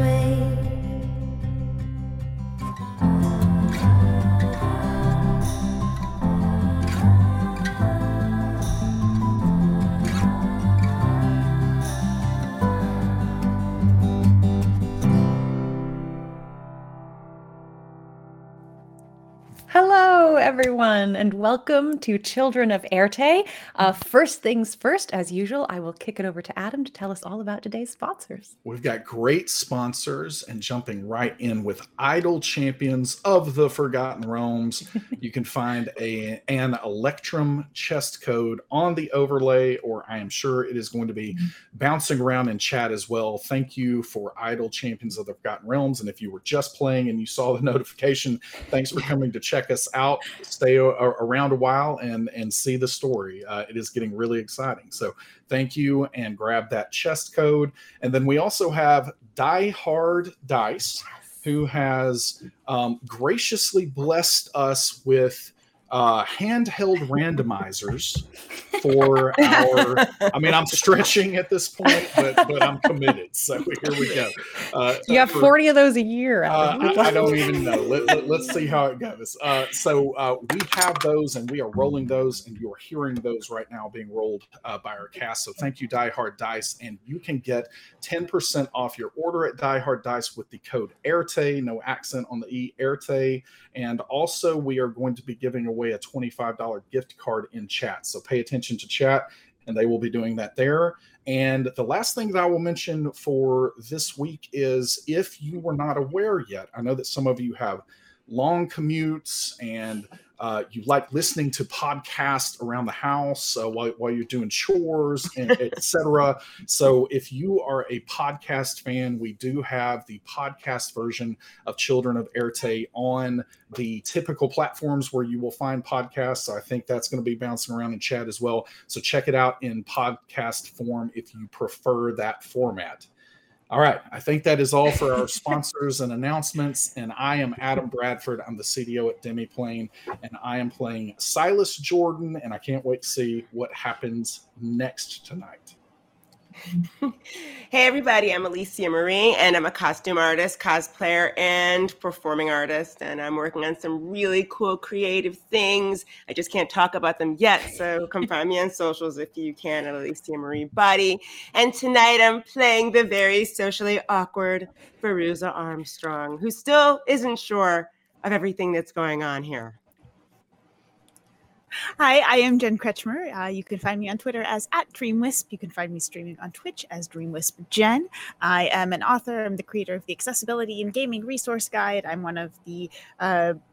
way. Hello, everyone, and welcome to Children of Erte. First things first, as usual, I will kick it over to Adam to tell us all about today's sponsors. We've got great sponsors, and jumping right in with Idle Champions of the Forgotten Realms. You can find an Electrum chest code on the overlay, or I am sure it is going to be bouncing around in chat as well. Thank you for Idle Champions of the Forgotten Realms. And if you were just playing and you saw the notification, thanks for coming to check us out. Stay around a while and see the story. It is getting really exciting. So thank you, and grab that chest code. And then we also have Die Hard Dice, who has graciously blessed us with handheld randomizers for our, I mean, I'm stretching at this point, but I'm committed. So here we go. You have 40 of those a year. I don't even know. Let's see how it goes. So we have those, and we are rolling those, and you are hearing those right now being rolled by our cast. So thank you, Die Hard Dice. And you can get 10% off your order at Die Hard Dice with the code ERTE, no accent on the E, ERTE. And also we are going to be giving away a $25 gift card in chat. So pay attention to chat, and they will be doing that there. And the last thing that I will mention for this week is, if you were not aware yet, I know that some of you have long commutes and you like listening to podcasts around the house while you're doing chores, and etc. So if you are a podcast fan, we do have the podcast version of Children of Erte on the typical platforms where you will find podcasts. So I think that's going to be bouncing around in chat as well. So check it out in podcast form if you prefer that format. All right, I think that is all for our sponsors and announcements. And I am Adam Bradford. I'm the CDO at Demiplane, and I am playing Silas Jordan, and I can't wait to see what happens next tonight. Hey, everybody, I'm Alicia Marie, and I'm a costume artist, cosplayer, and performing artist, and I'm working on some really cool creative things. I just can't talk about them yet, so come find me on socials if you can, at Alicia Marie Body. And tonight I'm playing the very socially awkward Beruza Armstrong, who still isn't sure of everything that's going on here. Hi, I am Jen Kretschmer. You can find me on Twitter as @DreamWisp. You can find me streaming on Twitch as DreamWisp Jen. I am an author. I'm the creator of the Accessibility and Gaming Resource Guide. I'm one of the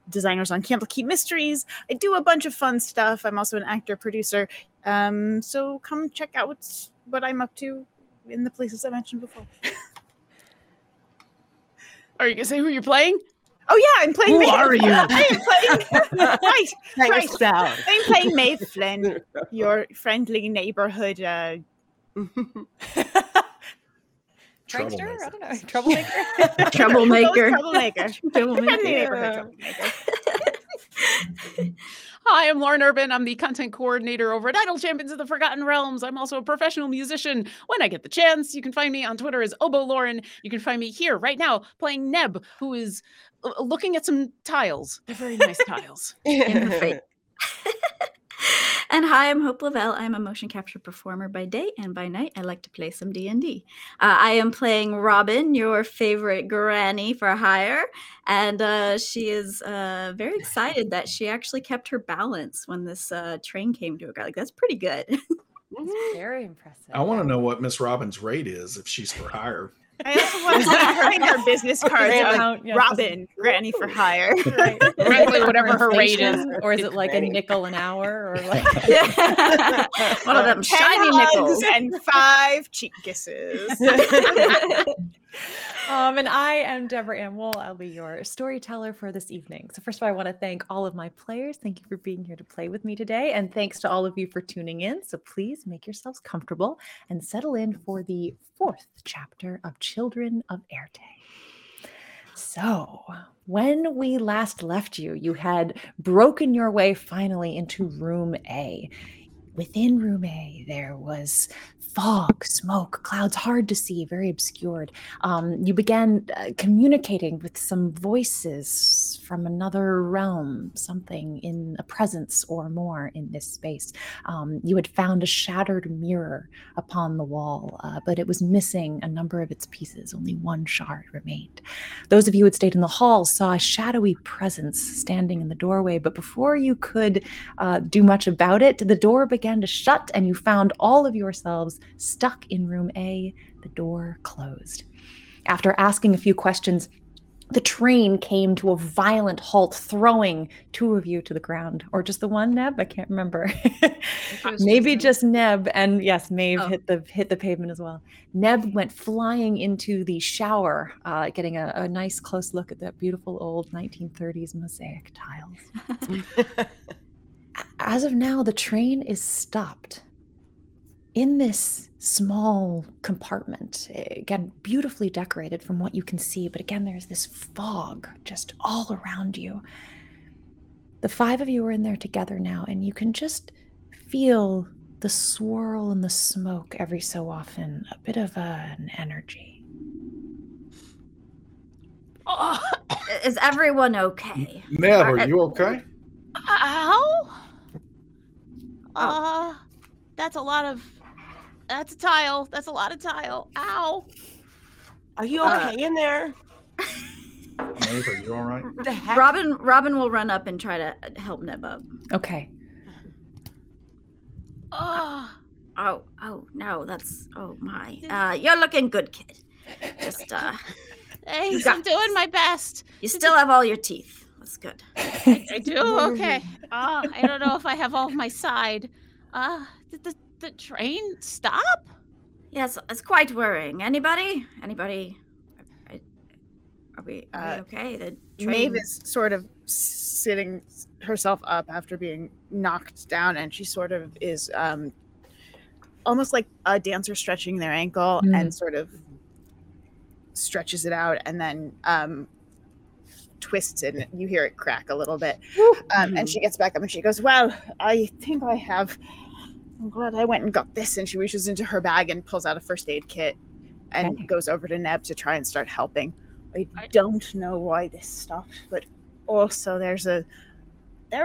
designers on Campbell Key Mysteries. I do a bunch of fun stuff. I'm also an actor, producer. So come check out what I'm up to in the places I mentioned before. Are you going to say who you're playing? Oh, yeah, I'm playing Maeve. Who are you? I'm playing Maeve Flynn, your friendly neighborhood prankster? I don't know. Troublemaker. Hi, I'm Lauren Urban. I'm the content coordinator over at Idle Champions of the Forgotten Realms. I'm also a professional musician when I get the chance. You can find me on Twitter as obo Lauren. You can find me here right now playing Neb, who is looking at some tiles. They're very nice tiles. In her face. And hi, I'm Hope Lavelle. I'm a motion capture performer by day, and by night I like to play some D&D. I am playing Robin, your favorite granny for hire, and she is very excited that she actually kept her balance when this train came to a guy. Like, that's pretty good. It's very impressive. I want to know what Miss Robin's rate is if she's for hire. I also want to find her business cards. Robin, Granny for hire. Right. Whatever her rate is. Or is it like a nickel an hour? Or like one of them shiny nickels. And 5 cheek kisses. And I am Deborah Ann Woll. I'll be your storyteller for this evening. So first of all, I want to thank all of my players. Thank you for being here to play with me today. And thanks to all of you for tuning in. So please make yourselves comfortable and settle in for the 4th chapter of Children of Erte. So when we last left you, you had broken your way finally into Room A. Within Room A, there was fog, smoke, clouds hard to see, very obscured. You began communicating with some voices from another realm, something in a presence or more in this space. You had found a shattered mirror upon the wall, but it was missing a number of its pieces. Only one shard remained. Those of you who had stayed in the hall saw a shadowy presence standing in the doorway, but before you could do much about it, the door began to shut and you found all of yourselves stuck in Room A. The door closed. After asking a few questions, the train came to a violent halt, throwing 2 of you to the ground. Or just the one, Neb? I can't remember. Maybe just Neb. And yes, Maeve hit the pavement as well. Neb went flying into the shower, getting a nice close look at that beautiful old 1930s mosaic tiles. As of now, the train is stopped. In this small compartment, again, beautifully decorated from what you can see, but again, there's this fog just all around you. The 5 of you are in there together now, and you can just feel the swirl and the smoke every so often, a bit of an energy. Oh. Is everyone okay? Neb, are you okay? Ow? That's a lot of tile. Ow. Are you okay in there? Maeve, are you all right? Robin will run up and try to help Neb up. Okay. You're looking good, kid. Just, thanks, I'm doing my best. You still have all your teeth. That's good. I do? Okay. I don't know if I have all of my side. Did the train stop? Yes, it's quite worrying. Anybody? Are we okay? The train... Maeve is sort of sitting herself up after being knocked down, and she sort of is almost like a dancer stretching their ankle and sort of stretches it out and then twists it, and you hear it crack a little bit. And she gets back up and she goes, well, I think I'm glad I went and got this. And she reaches into her bag and pulls out a first aid kit and goes over to Neb to try and start helping. I don't know why this stopped, but also there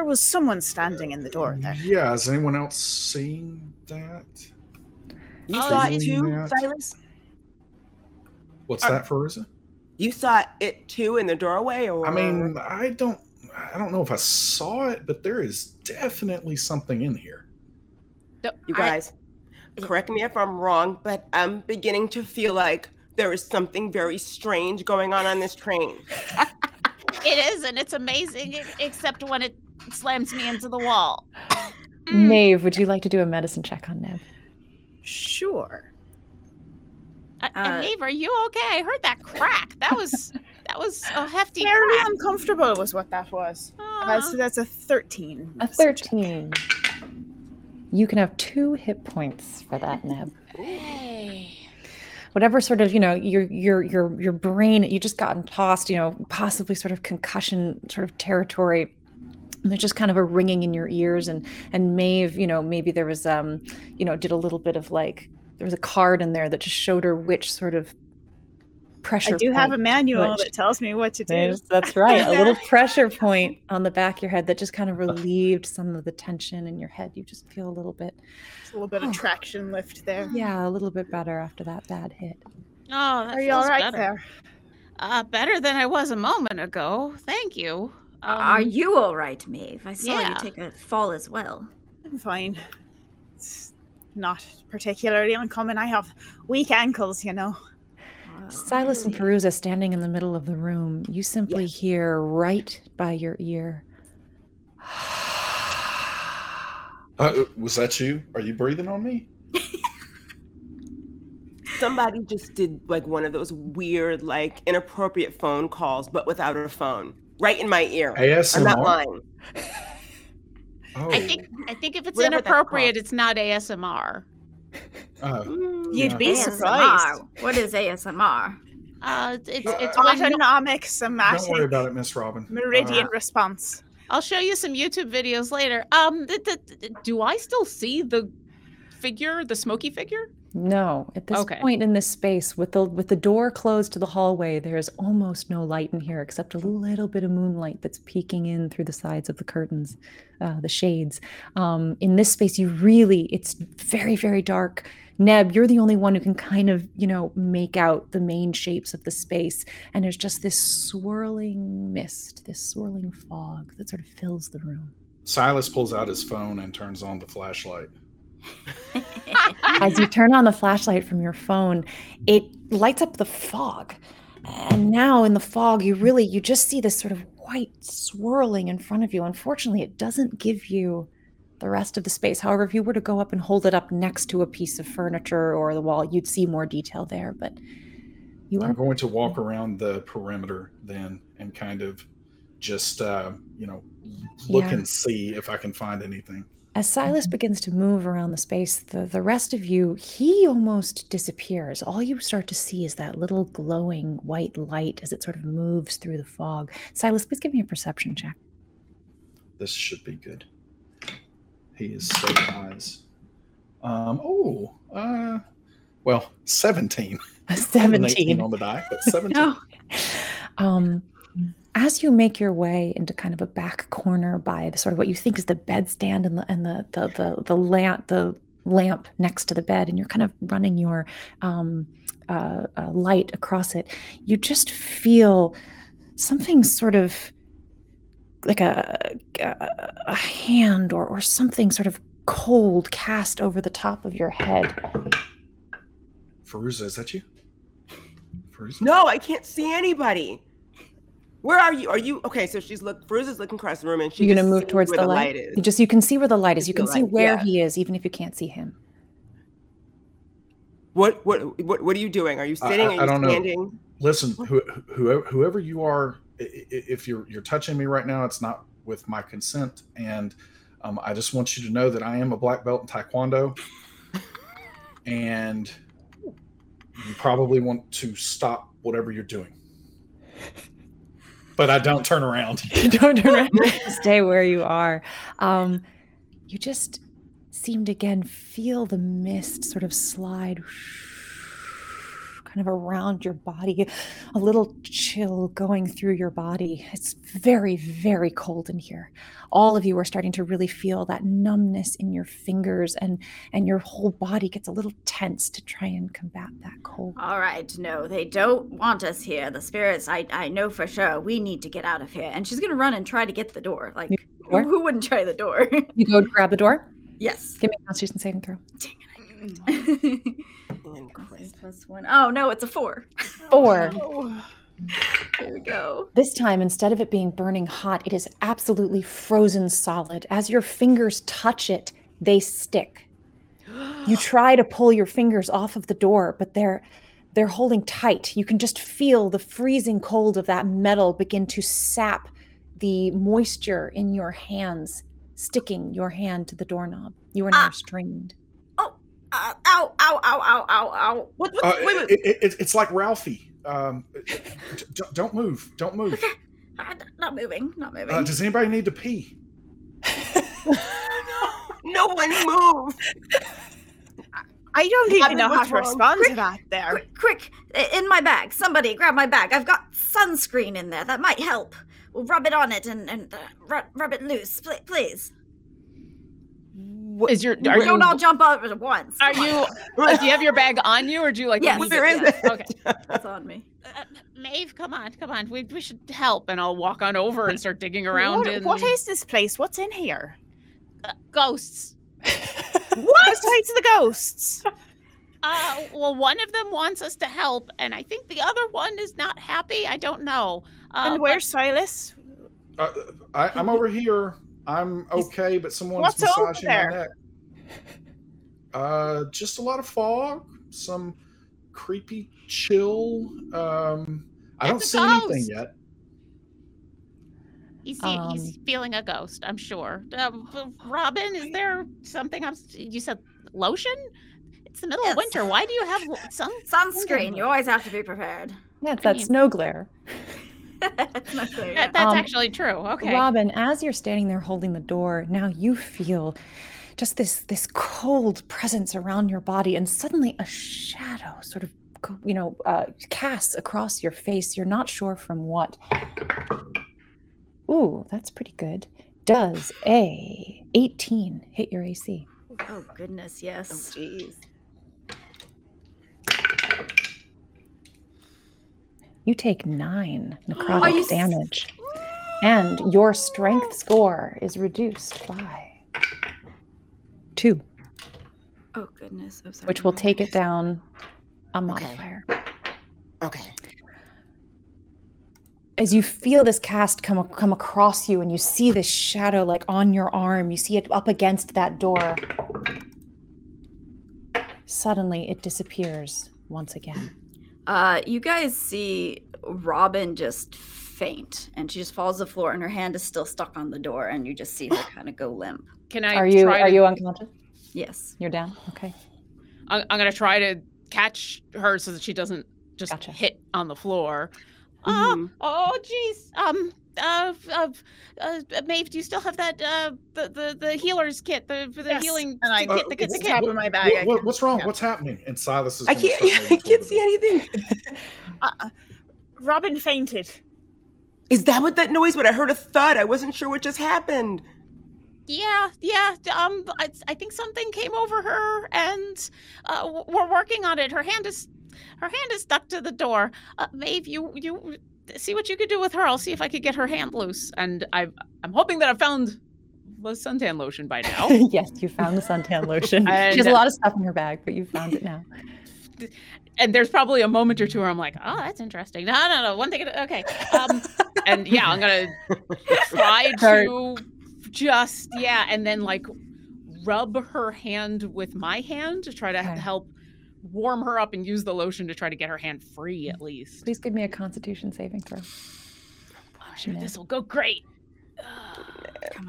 was someone standing in the door there. Yeah, has anyone else seen that? You saw it too, Silas? What's that for, is it? You saw it too in the doorway, or? I mean, I don't know if I saw it, but there is definitely something in here. You guys, correct me if I'm wrong, but I'm beginning to feel like there is something very strange going on this train. It is, and it's amazing, except when it slams me into the wall. Maeve, would you like to do a medicine check on Neb? Sure. Maeve, are you okay? I heard that crack. That was a hefty crack. Very uncomfortable was what that was. So that's a 13. A 13. You can have 2 hit points for that, Neb. Hey. Whatever sort of, your brain, you just gotten tossed, possibly sort of concussion sort of territory. And there's just kind of a ringing in your ears. And Maeve, maybe there was, did a little bit of like, there was a card in there that just showed her which sort of pressure. I do have a manual that tells me what to do. That's right. A little pressure point on the back of your head that just kind of relieved some of the tension in your head. You just feel a little bit. It's a little bit of traction lift there. Yeah, a little bit better after that bad hit. Oh, that feels better. Are you all right there? Better than I was a moment ago. Thank you. Are you all right, Maeve? I saw you take a fall as well. I'm fine. not particularly uncommon. I have weak ankles, you know. Silas and Beruza standing in the middle of the room. You simply hear right by your ear. Was that you? Are you breathing on me? Somebody just did like one of those weird, like inappropriate phone calls, but without a phone. Right in my ear. ASMR? I'm not lying. Oh. I think if it's whatever inappropriate, it's not ASMR. You'd be surprised. What is ASMR? It's autonomic, somatic. Don't worry about it, Miss Robin. Meridian response. I'll show you some YouTube videos later. Do I still see the figure, the smoky figure? No. At this point in this space, with the door closed to the hallway, there is almost no light in here except a little bit of moonlight that's peeking in through the sides of the curtains, the shades. In this space, it's very, very dark. Neb, you're the only one who can kind of, make out the main shapes of the space. And there's just this swirling mist, this swirling fog that sort of fills the room. Silas pulls out his phone and turns on the flashlight. As you turn on the flashlight from your phone, it lights up the fog. And now in the fog, you just see this sort of white swirling in front of you. Unfortunately, it doesn't give you the rest of the space. However, if you were to go up and hold it up next to a piece of furniture or the wall, you'd see more detail there. But I'm going to walk around the perimeter then and kind of just, look and see if I can find anything. As Silas begins to move around the space, the rest of you, he almost disappears. All you start to see is that little glowing white light as it sort of moves through the fog. Silas, please give me a perception check. This should be good. He is so wise. 17. 17 on the die, but 17. No. As you make your way into kind of a back corner by the sort of what you think is the bedstand and the lamp next to the bed, and you're kind of running your light across it, you just feel something sort of like a hand or something sort of cold cast over the top of your head. Beruza, is that you? Beruza? No, I can't see anybody. Where are you? Are you okay? So Beruza's looking across the room, and she's gonna move towards the light. You can see where the light is. You can see where he is, even if you can't see him. What are you doing? Are you sitting? Are you standing? Know. Listen, whoever you are, if you're touching me right now, it's not with my consent, and I just want you to know that I am a black belt in Taekwondo, and you probably want to stop whatever you're doing. But I don't turn around. You don't turn around. Stay where you are. You just seem to again feel the mist sort of slide kind of around your body, a little chill going through your body. It's very, very cold in here. All of you are starting to really feel that numbness in your fingers, and your whole body gets a little tense to try and combat that cold. All right, no, they don't want us here. The spirits, I know for sure. We need to get out of here. And she's going to run and try to get the door. Like, who wouldn't try the door? You go grab the door? Yes. Give me a Constitution saving throw. Dang it. +1. Oh no, it's a 4. 4. Oh. There we go. This time, instead of it being burning hot, it is absolutely frozen solid. As your fingers touch it, they stick. You try to pull your fingers off of the door, but they're holding tight. You can just feel the freezing cold of that metal begin to sap the moisture in your hands, sticking your hand to the doorknob. You are now strained. Ow, ow, ow, ow, ow, ow. Wait. It's like Ralphie. Don't move. Don't move. Okay. Not moving. Does anybody need to pee? No one move. I don't even know how to respond to that there. Quick, in my bag. Somebody grab my bag. I've got sunscreen in there. That might help. We'll rub it on it and rub it loose, please. Don't all jump up at once. Are you? Do you have your bag on you, or do you like? Yes, where is it? Okay, it's on me. Maeve, come on. We should help, and I'll walk on over and start digging around. What is this place? What's in here? Ghosts. What? Besides the ghosts. Well, one of them wants us to help, and I think the other one is not happy. I don't know. And where's Silas? I'm over here. I'm okay, but someone's massaging my neck. Just a lot of fog, some creepy chill. I don't see anything yet. He's feeling a ghost, I'm sure. Robin, is there something else? You said lotion? It's the middle of winter. Why do you have sunscreen? You always have to be prepared. Yeah, it's snow glare. That's actually true. Okay. Robin, as you're standing there holding the door, now you feel just this cold presence around your body, and suddenly a shadow sort of, casts across your face. You're not sure from what. Ooh, that's pretty good. Does a 18 hit your AC? Oh, goodness, yes. Oh, jeez. You take 9 necrotic damage, and your strength score is reduced by 2. Oh, goodness. I'm sorry. Which will take it down a modifier. Okay. As you feel this cast come across you, and you see this shadow like on your arm, you see it up against that door. Suddenly, it disappears once again. You guys see Robin just faint, and she just falls to the floor, and her hand is still stuck on the door, and you just see her kind of go limp. Are you unconscious? Yes. You're down? Okay. I'm going to try to catch her so that she doesn't just hit on the floor. Mm-hmm. Oh, geez. Maeve, do you still have that the healer's kit, the yes. healing and I kit, the kit in my bag? What's wrong? Yeah. What's happening? And Silas is. I can't see anything. Robin fainted. Is that what that noise? When I heard a thud, I wasn't sure what just happened. Yeah. I think something came over her, and we're working on it. Her hand is stuck to the door. Maeve, you see what you could do with her. I'll see if I could get her hand loose. And I'm hoping that I've found the suntan lotion by now. Yes, you found the suntan lotion. She has a lot of stuff in her bag, but you found it now. And there's probably a moment or two where I'm like, oh, that's interesting. No. One thing. Okay. And yeah, I'm going to try to just, and then like rub her hand with my hand to try to help warm her up and use the lotion to try to get her hand free at least. Please give me a Constitution saving throw. I'm sure this will go great. Come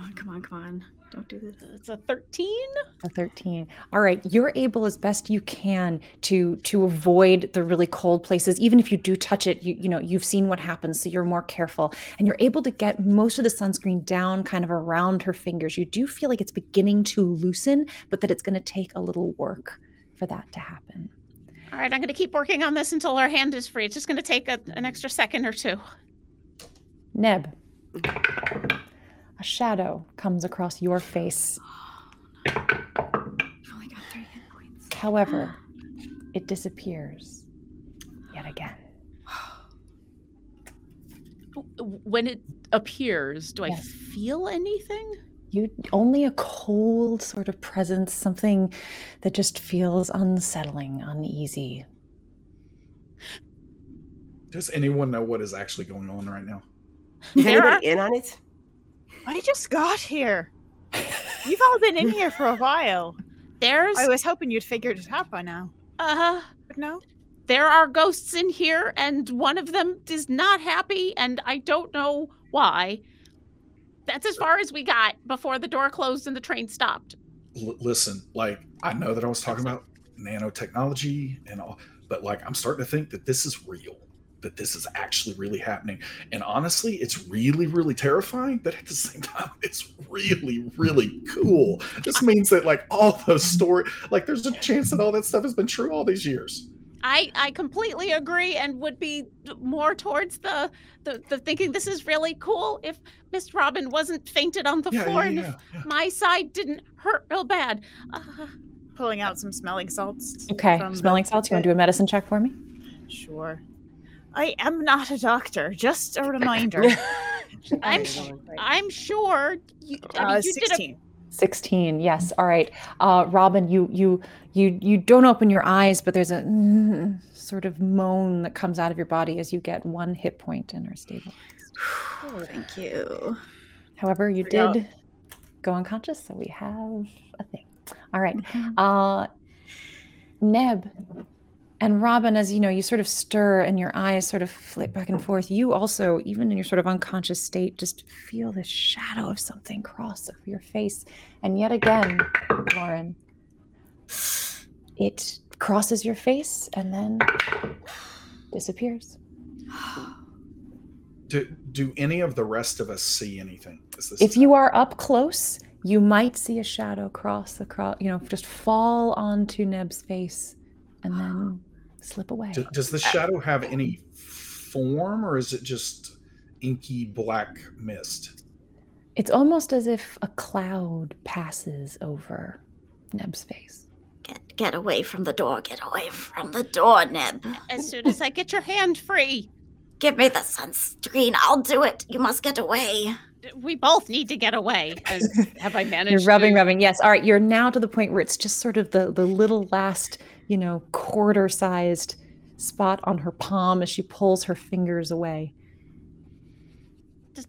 on. Don't do this. It's a 13? A 13. All right. You're able as best you can to avoid the really cold places. Even if you do touch it, you've seen what happens, so you're more careful. And you're able to get most of the sunscreen down kind of around her fingers. You do feel like it's beginning to loosen, but that it's going to take a little work for that to happen. All right, I'm going to keep working on this until our hand is free. It's just going to take an extra second or two. Neb, a shadow comes across your face. Oh, no. You've only got 3 hit points. However, it disappears yet again. When it appears, do I feel anything? You only a cold sort of presence, something that just feels unsettling, uneasy. Does anyone know what is actually going on right now? Is anybody in on it? I just got here. You've all been in here for a while. I was hoping you'd figured it out by now. But no. There are ghosts in here, and one of them is not happy, and I don't know why. That's as far as we got before the door closed and the train stopped. Listen, like, I know that I was talking about nanotechnology and all, but like, I'm starting to think that this is real, that this is actually really happening. And honestly, it's really, really terrifying, but at the same time, it's really, really cool. This means that like all those stories, like there's a chance that all that stuff has been true all these years. I completely agree, and would be more towards the thinking this is really cool if Miss Robin wasn't fainted on the floor and if my side didn't hurt real bad. Pulling out some smelling salts. Okay, smelling salts. You want to do a medicine check for me? Sure. I am not a doctor, just a reminder. I'm sure you 16. 16. Yes. All right. Robin, you don't open your eyes, but there's a sort of moan that comes out of your body as you get one hit point and are stabilized. Oh, thank you. However, you did go unconscious, so we have a thing. All right. Mm-hmm. Neb and Robin, as you know, you sort of stir and your eyes sort of flip back and forth. You also, even in your sort of unconscious state, just feel the shadow of something cross over your face. And yet again, Lauren, it crosses your face and then disappears. Do any of the rest of us see anything? If you are up close, you might see a shadow cross the crowd, just fall onto Neb's face and then slip away. Does the shadow have any form, or is it just inky black mist? It's almost as if a cloud passes over Neb's face. Get away from the door. Get away from the door, Neb. As soon as I get your hand free. Give me the sunscreen. I'll do it. You must get away. We both need to get away. Have I managed? You're rubbing. Yes. All right. You're now to the point where it's just sort of the little last, quarter-sized spot on her palm as she pulls her fingers away.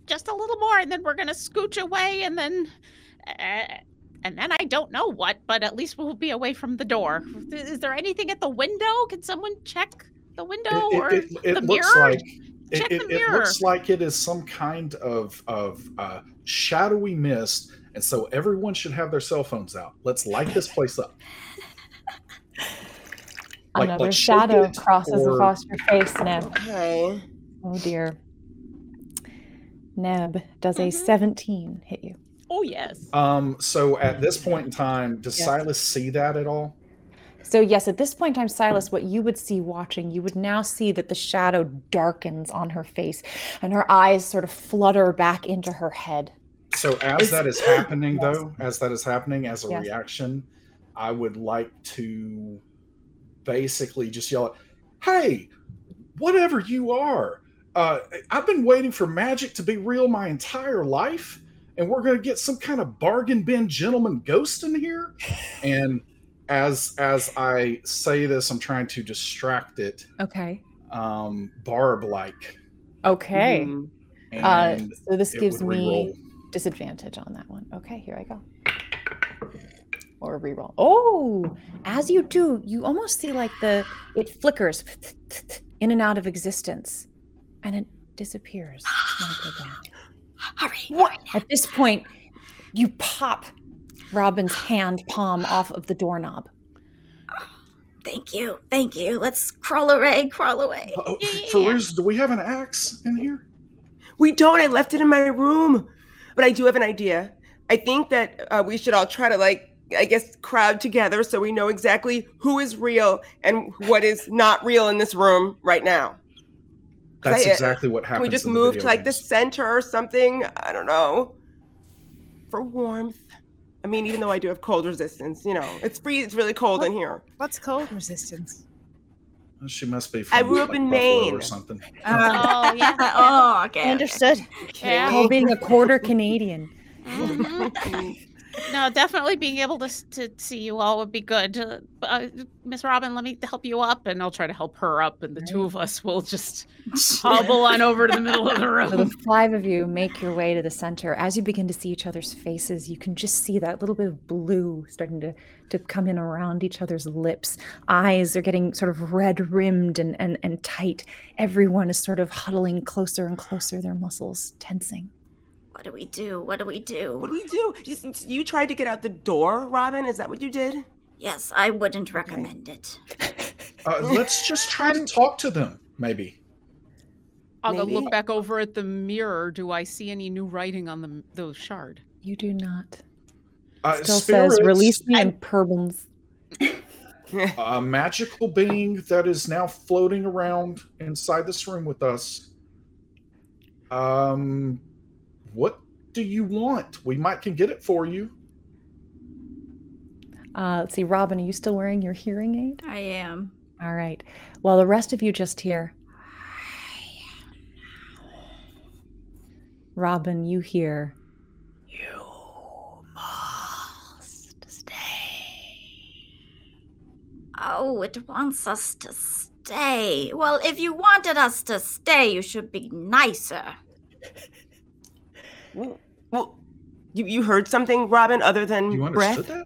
Just a little more, and then we're going to scooch away, and then I don't know what, but at least we'll be away from the door. Is there anything at the window? Can someone check the window or the mirror? It looks like it is some kind of shadowy mist, and so everyone should have their cell phones out. Let's light this place up. Another shadow crosses across your face, Neb. Okay. Oh, dear. Neb, does a 17 hit you? Oh, yes. So at this point in time, does Silas see that at all? So yes, at this point in time, Silas, what you would see watching, you would now see that the shadow darkens on her face and her eyes sort of flutter back into her head. So as that is happening, as a reaction, I would like to basically just yell, "Hey, whatever you are, I've been waiting for magic to be real my entire life, and we're going to get some kind of bargain bin gentleman ghost in here." And As I say this, I'm trying to distract it. Okay. Barb-like. Okay. Mm-hmm. So this gives me disadvantage on that one. Okay, here I go. Or reroll. Oh, as you do, you almost see like it flickers in and out of existence, and it disappears. Hurry! At this point, you pop Robin's hand palm off of the doorknob. Thank you. Let's crawl away. Farouz, do we have an axe in here? We don't. I left it in my room, but I do have an idea. I think that we should all try to, crowd together so we know exactly who is real and what is not real in this room right now. That's exactly what happens. Can we just move to the center or something? I don't know. For warmth. I mean, even though I do have cold resistance, it's freezing. It's really cold in here. What's cold resistance? Well, she must be from I grew up in Maine or something. Oh, yeah. Oh, okay. Understood. Yeah. Oh, being a quarter Canadian. No, definitely being able to see you all would be good. Miss Robin, let me help you up, and I'll try to help her up, and the two of us will just hobble on over to the middle of the room. So the five of you make your way to the center. As you begin to see each other's faces, you can just see that little bit of blue starting to come in around each other's lips. Eyes are getting sort of red-rimmed and tight. Everyone is sort of huddling closer and closer, their muscles tensing. What do we do? You tried to get out the door, Robin? Is that what you did? Yes, I wouldn't recommend it. Let's just try to talk to them, maybe. I'll look back over at the mirror. Do I see any new writing on the shard? You do not. Still spirits, says, release me and perbins. A magical being that is now floating around inside this room with us. What do you want? We can get it for you. Let's see, Robin, are you still wearing your hearing aid? I am. All right. Well, the rest of you just hear. Robin, you hear. You must. Oh, it wants us to stay. Well, if you wanted us to stay, you should be nicer. Well, you heard something, Robin, other than you breath? Understood that?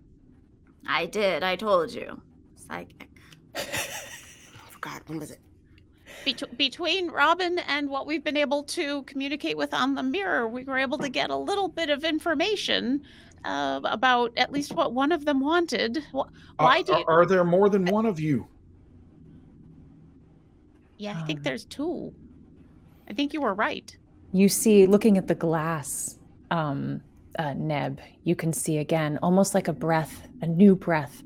I did. I told you. Psychic. I forgot. When was it? Between Robin and what we've been able to communicate with on the mirror, we were able to get a little bit of information about at least what one of them wanted. Are there more than one of you? Yeah, I think there's two. I think you were right. You see, looking at the glass, Neb, you can see again, almost like a new breath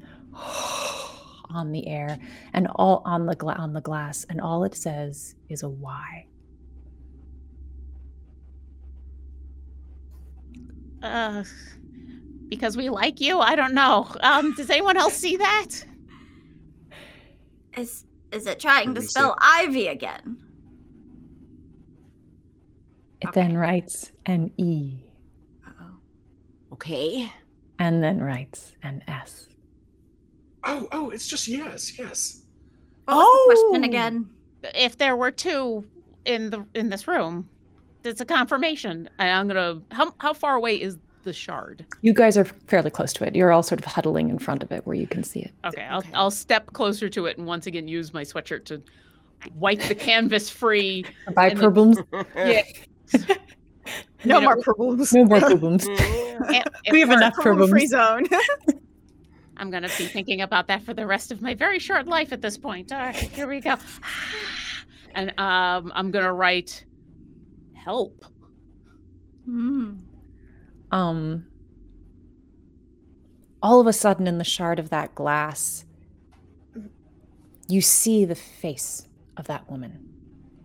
on the air and all on the glass, and all it says is a Y. Because we like you? I don't know. Does anyone else see that? Is it trying to spell Ivy again? Then writes an E. Uh-oh. Okay. And then writes an S. Oh, it's just yes. What's the question again? If there were two in this room, it's a confirmation. How far away is the shard? You guys are fairly close to it. You're all sort of huddling in front of it where you can see it. Okay, I'll step closer to it and once again use my sweatshirt to wipe the canvas free. By problems. Yeah. No more problems. We have enough problem-free zone. I'm going to be thinking about that for the rest of my very short life at this point. All right, here we go. And I'm going to write help. All of a sudden, in the shard of that glass, you see the face of that woman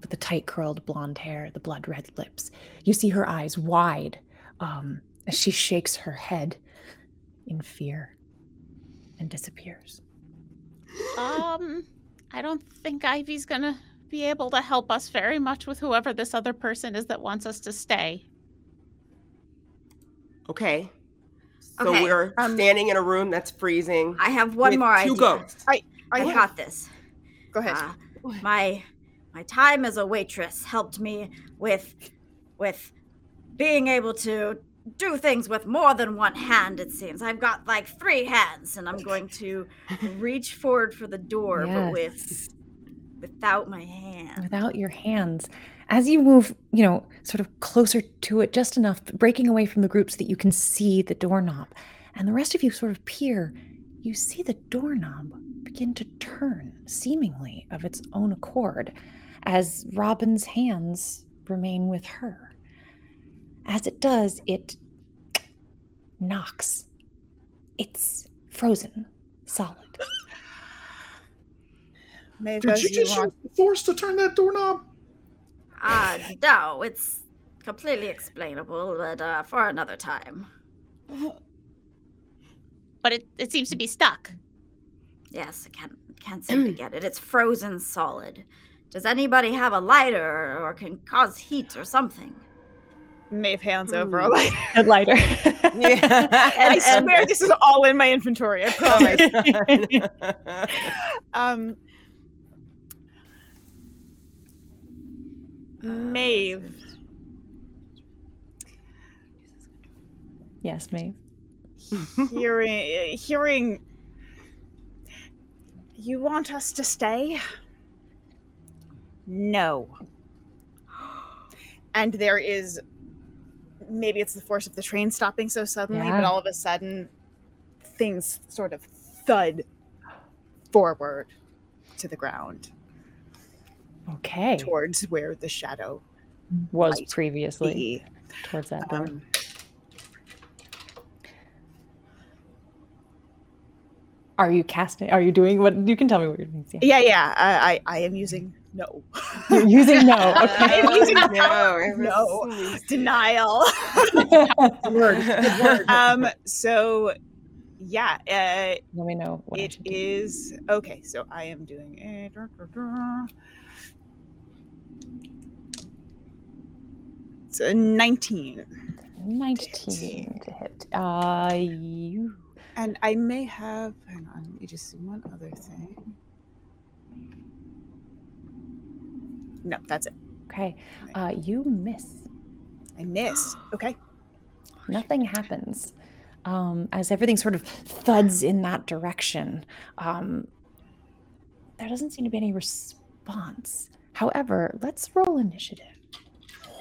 with the tight curled blonde hair, the blood red lips. You see her eyes wide as she shakes her head in fear and disappears. I don't think Ivy's gonna be able to help us very much with whoever this other person is that wants us to stay. Okay. So we're standing in a room that's freezing. I have one more idea. Two ghosts. I got this. Go ahead. My time as a waitress helped me with being able to do things with more than one hand, it seems. I've got like three hands, and I'm going to reach forward for the door, but without my hands. Without your hands. As you move, sort of closer to it, just enough, breaking away from the group so that you can see the doorknob, and the rest of you sort of peer, you see the doorknob begin to turn, seemingly of its own accord, as Robin's hands remain with her. As it does, it knocks. It's frozen, solid. Did you just force to turn that doorknob? No, it's completely explainable, but for another time. But it seems to be stuck. Yes, I can't seem to get it. It's frozen solid. Does anybody have a lighter or can cause heat or something? Maeve hands over a lighter. And I swear this is all in my inventory, I promise. Maeve. Yes, Maeve. Hearing. You want us to stay? No. And there is, maybe it's the force of the train stopping so suddenly, but all of a sudden, things sort of thud forward to the ground. Okay. Towards where the shadow was previously. Towards that door. Are you casting? Are you doing what? You can tell me what you're doing. Yeah. I am using no. You're using no. Okay. I'm using no. Denial. Word. So, yeah. Let me know. What it is. Okay. So I am doing it. It's a 19 to hit. You And I may have, hang on, let me just see one other thing. No, that's it. Okay. You miss. I miss. Okay. Nothing happens. As everything sort of thuds in that direction, there doesn't seem to be any response. However, let's roll initiative.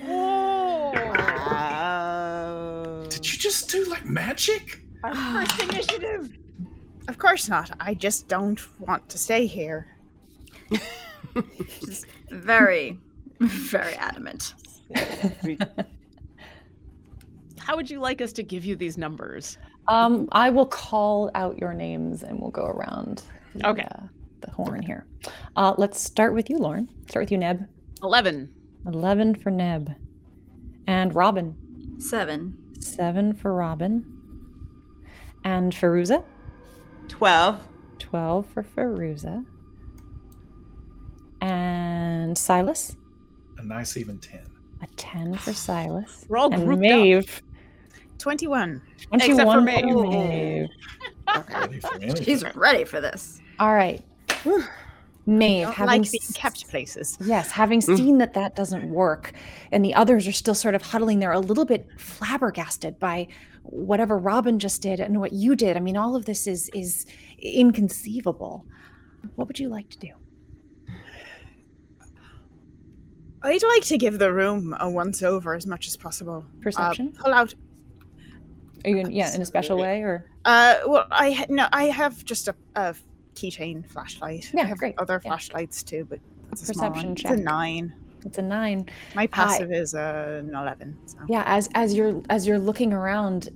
Oh. Did you just do like magic? First initiative. Of course not. I just don't want to stay here. She's very, very adamant. How would you like us to give you these numbers? I will call out your names and we'll go around the horn here. Let's start with you, Lauren. Start with you, Neb. 11. 11 for Neb. And Robin. 7. 7 for Robin. And Feruza? 12. 12 for Feruza. And Silas? A nice even 10. A 10 for Silas. We're all grouped and Maeve. Up. 21. 21. Except for Maeve. Okay. She's ready for this. All right. Maeve, having like being kept places. Yes, having seen that doesn't work, and the others are still sort of huddling there, a little bit flabbergasted by whatever Robin just did and what you did. I mean, all of this is inconceivable. What would you like to do? I'd like to give the room a once-over as much as possible. Perception? Pull out. Are you in a special way, or? Well, I have just a keychain flashlight. Yeah, I have other flashlights too, but that's a perception small one. Check. It's a 9. It's a 9. My passive is an 11. So. Yeah, as you're looking around,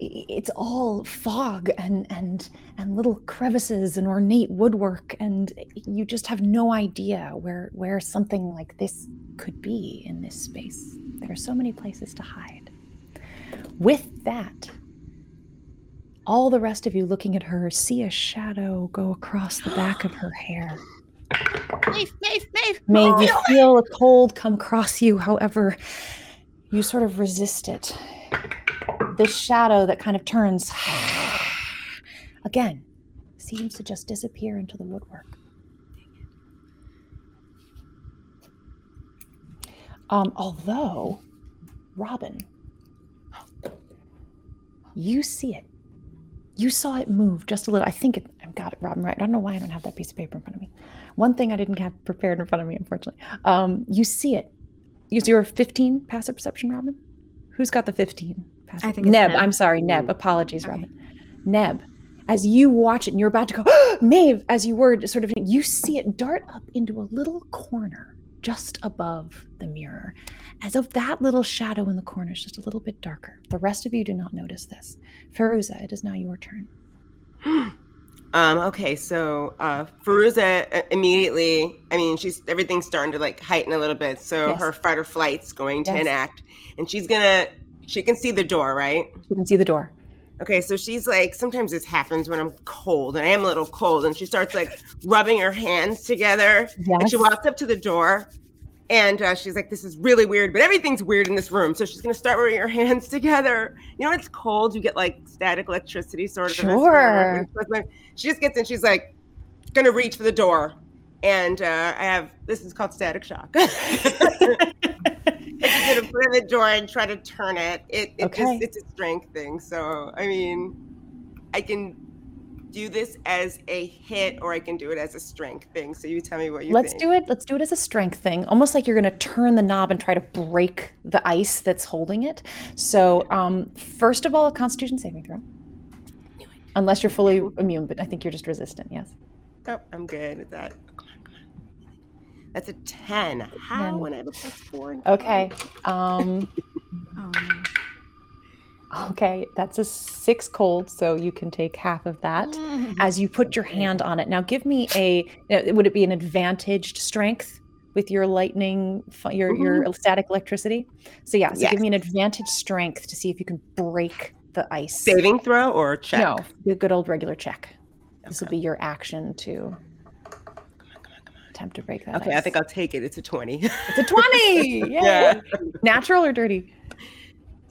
it's all fog and little crevices and ornate woodwork, and you just have no idea where something like this could be in this space. There are so many places to hide. With that, all the rest of you looking at her see a shadow go across the back of her hair. Maeve! Maeve, you feel a cold come across you, however, you sort of resist it. This shadow that kind of turns again seems to just disappear into the woodwork. Although, Robin, you see it. You saw it move just a little. I think I've got it, Robin, right? I don't know why I don't have that piece of paper in front of me. One thing I didn't have prepared in front of me, unfortunately. You see it. Is your 15 passive perception, Robin? Who's got the 15? I think it's Neb. I'm sorry, Neb. Apologies, Robin. Okay. Neb, as you watch it and you're about to go, oh, Maeve, as you were sort of, you see it dart up into a little corner just above the mirror, as if that little shadow in the corner is just a little bit darker. The rest of you do not notice this. Feruza, it is now your turn. Okay, so Feruza immediately, I mean, everything's starting to like heighten a little bit, so her fight or flight's going to enact, and she can see the door, right? She can see the door. Okay, so she's like, sometimes this happens when I'm cold, and I am a little cold, and she starts like rubbing her hands together, and she walks up to the door, and she's like, this is really weird, but everything's weird in this room, so she's going to start rubbing her hands together. You know, it's cold, you get like static electricity sort of. Sure. She just gets in, she's like, going to reach for the door, and this is called static shock. If you could put in the door and try to turn it, it's a strength thing. So, I mean, I can do this as a hit or I can do it as a strength thing. So you tell me what you think. Let's do it as a strength thing. Almost like you're going to turn the knob and try to break the ice that's holding it. So first of all, a Constitution saving throw. Unless you're fully immune, but I think you're just resistant, yes. Oh, I'm good at that. That's a 10. How? When I have a +4. Okay. Okay, that's a 6 cold, so you can take half of that as you put your hand on it. Now give me would it be an advantaged strength with your lightning, your static electricity? So give me an advantaged strength to see if you can break the ice. Saving throw or a check? No, a good old regular check. Okay. This will be your action to... attempt to break that ice. I think I'll take it. It's a 20. It's a 20. Yay. Yeah. Natural or dirty?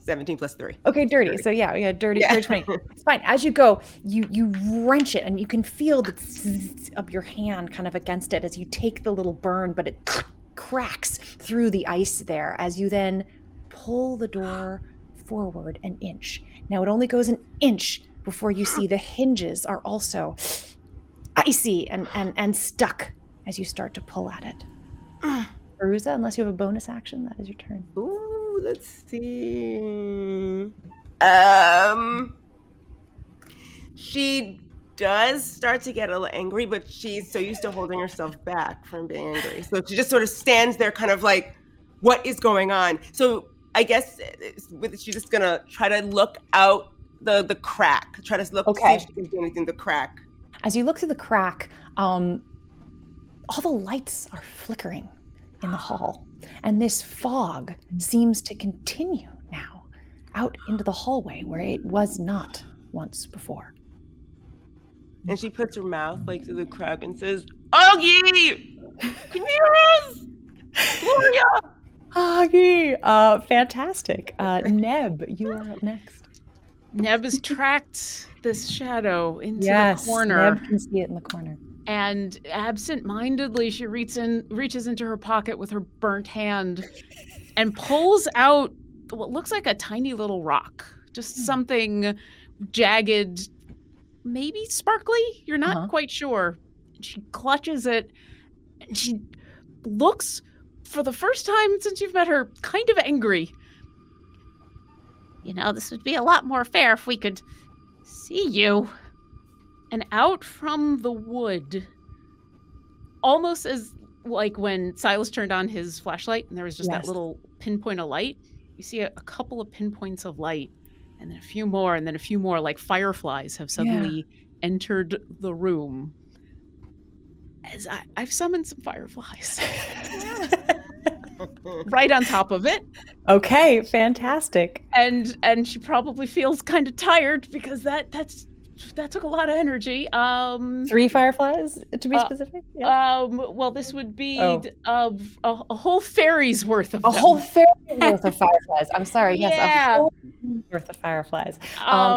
17 plus 3. Okay, dirty. 30. So yeah, dirty, yeah. 20. It's fine. As you go, you wrench it, and you can feel the zzz of your hand kind of against it as you take the little burn, but it cracks through the ice there as you then pull the door forward an inch. Now it only goes an inch before you see the hinges are also icy and stuck as you start to pull at it. Beruza, unless you have a bonus action, that is your turn. Ooh, let's see. She does start to get a little angry, but she's so used to holding herself back from being angry. So she just sort of stands there kind of like, what is going on? So I guess she's just going to try to look out the crack. Try to look to see if she can do anything to the crack. As you look through the crack, all the lights are flickering in the hall, and this fog seems to continue now out into the hallway where it was not once before. And she puts her mouth like through the crack and says, "Augie, can you hear us? Augie, fantastic. Neb, you are up next. Neb has tracked this shadow into the corner. Neb can see it in the corner. And absent-mindedly, she reaches into her pocket with her burnt hand and pulls out what looks like a tiny little rock. Just something jagged, maybe sparkly? You're not quite sure. She clutches it, and she looks, for the first time since you've met her, kind of angry. You know, this would be a lot more fair if we could see you. And out from the wood, almost as like when Silas turned on his flashlight and there was just that little pinpoint of light, you see a couple of pinpoints of light and then a few more and then a few more, like fireflies have suddenly entered the room. As I've summoned some fireflies. Right on top of it. Okay, fantastic. And she probably feels kind of tired because that took a lot of energy. 3 fireflies, to be specific? Yeah. Well, this would be a whole fairy's worth of fireflies. I'm sorry. Yes, a whole fairy's worth of fireflies.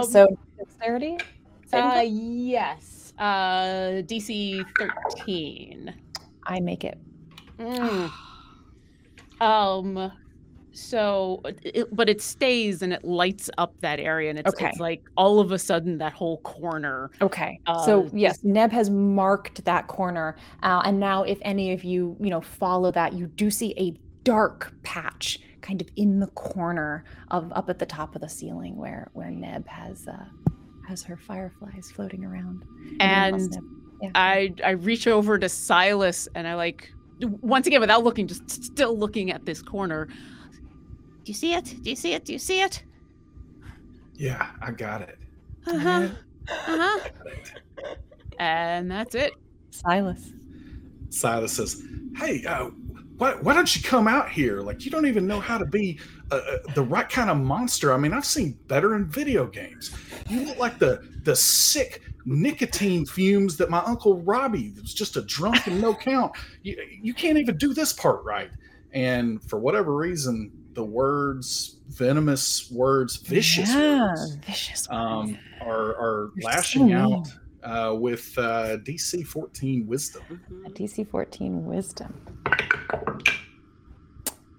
So dexterity? Yes. DC 13. I make it. Mm. So, but it stays and it lights up that area, and it's like all of a sudden that whole corner. Okay. So yes, Neb has marked that corner, and now if any of you, follow that, you do see a dark patch kind of in the corner of up at the top of the ceiling where Neb has her fireflies floating around. And I reach over to Silas, and I once again without looking, just still looking at this corner. Do you see it? Do you see it? Do you see it? Yeah, I got it. Uh-huh. Uh-huh. And that's it. Silas says, "Hey, why don't you come out here? Like, you don't even know how to be the right kind of monster. I mean, I've seen better in video games. You look like the sick nicotine fumes that my Uncle Robbie was just a drunk and no count. You can't even do this part right." And for whatever reason, the words, venomous words, vicious words. Are lashing out with DC 14 wisdom. A DC 14 wisdom.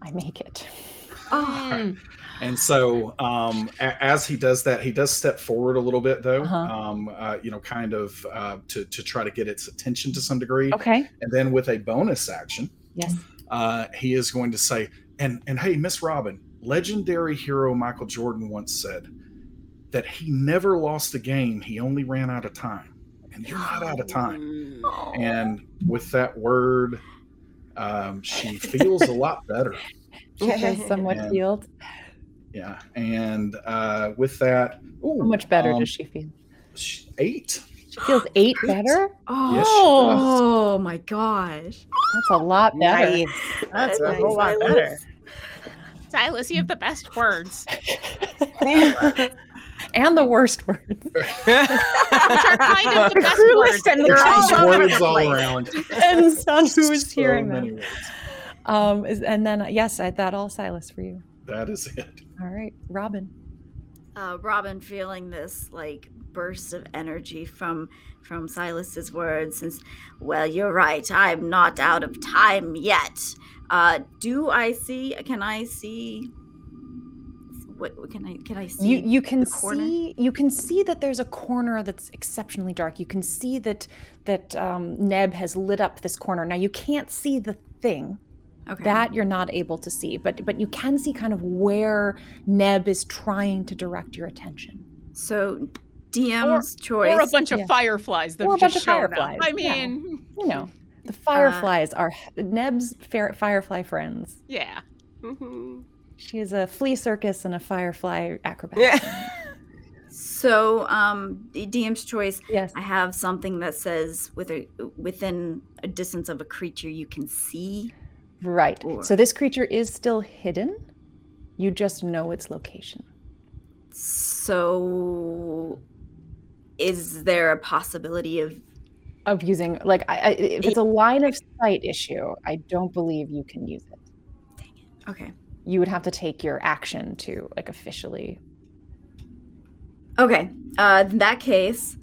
I make it. Oh. Right. And so as he does that, he does step forward a little bit, though, kind of to try to get its attention to some degree. Okay. And then with a bonus action, he is going to say, And hey, Miss Robin, legendary hero Michael Jordan once said that he never lost a game. He only ran out of time. And you're not out of time. And with that word, she feels a lot better. She has somewhat healed. Yeah. And with that. Ooh, how much better does she feel? 8. She feels 8 better? Oh, yes, my gosh. That's a lot better. Nice. That's a whole lot better. Silas, you have the best words. And the worst words. Which are kind of the best words. And words all around. And who is hearing them. And then, yes, that all Silas for you. That is it. All right, Robin. Robin feeling this like burst of energy from Silas's words, and well, you're right. I'm not out of time yet. Do I see? Can I see? What can I? Can I see? You can see. You can see that there's a corner that's exceptionally dark. You can see that Neb has lit up this corner. Now you can't see the thing. Okay. That you're not able to see, but you can see kind of where Neb is trying to direct your attention. So DM's choice. Or a bunch of fireflies. Or a bunch of fireflies. I mean, you know, the fireflies are Neb's firefly friends. Yeah. Mm-hmm. She is a flea circus and a firefly acrobat. Yeah. So DM's choice. Yes. I have something that says within a distance of a creature you can see. Right. Or. So this creature is still hidden. You just know its location. So is there a possibility of using, like, if it's a line of sight issue, I don't believe you can use it. Dang it. Okay. You would have to take your action to, like, officially. Okay. In that case,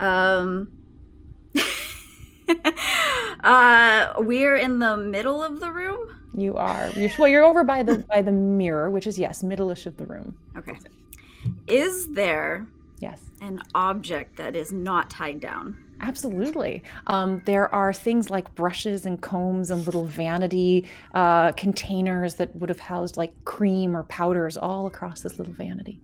we're in the middle of the room. You are. You're over by the mirror, which is middle-ish of the room. Okay. Is there an object that is not tied down? Absolutely. There are things like brushes and combs and little vanity containers that would have housed like cream or powders all across this little vanity.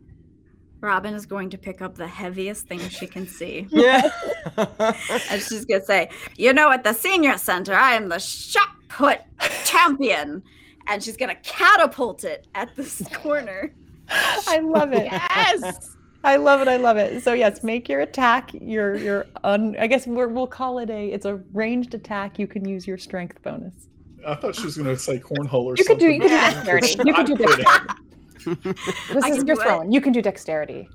Robin is going to pick up the heaviest thing she can see. Yeah. And she's going to say, you know, at the senior center, I am the shot put champion. And she's going to catapult it at this corner. I love it. Yes. I love it. So yes, make your attack. I guess we'll call it it's a ranged attack. You can use your strength bonus. I thought she was going to say cornhole or something. You could do dexterity. You can do dexterity. This is your throwing. You can do dexterity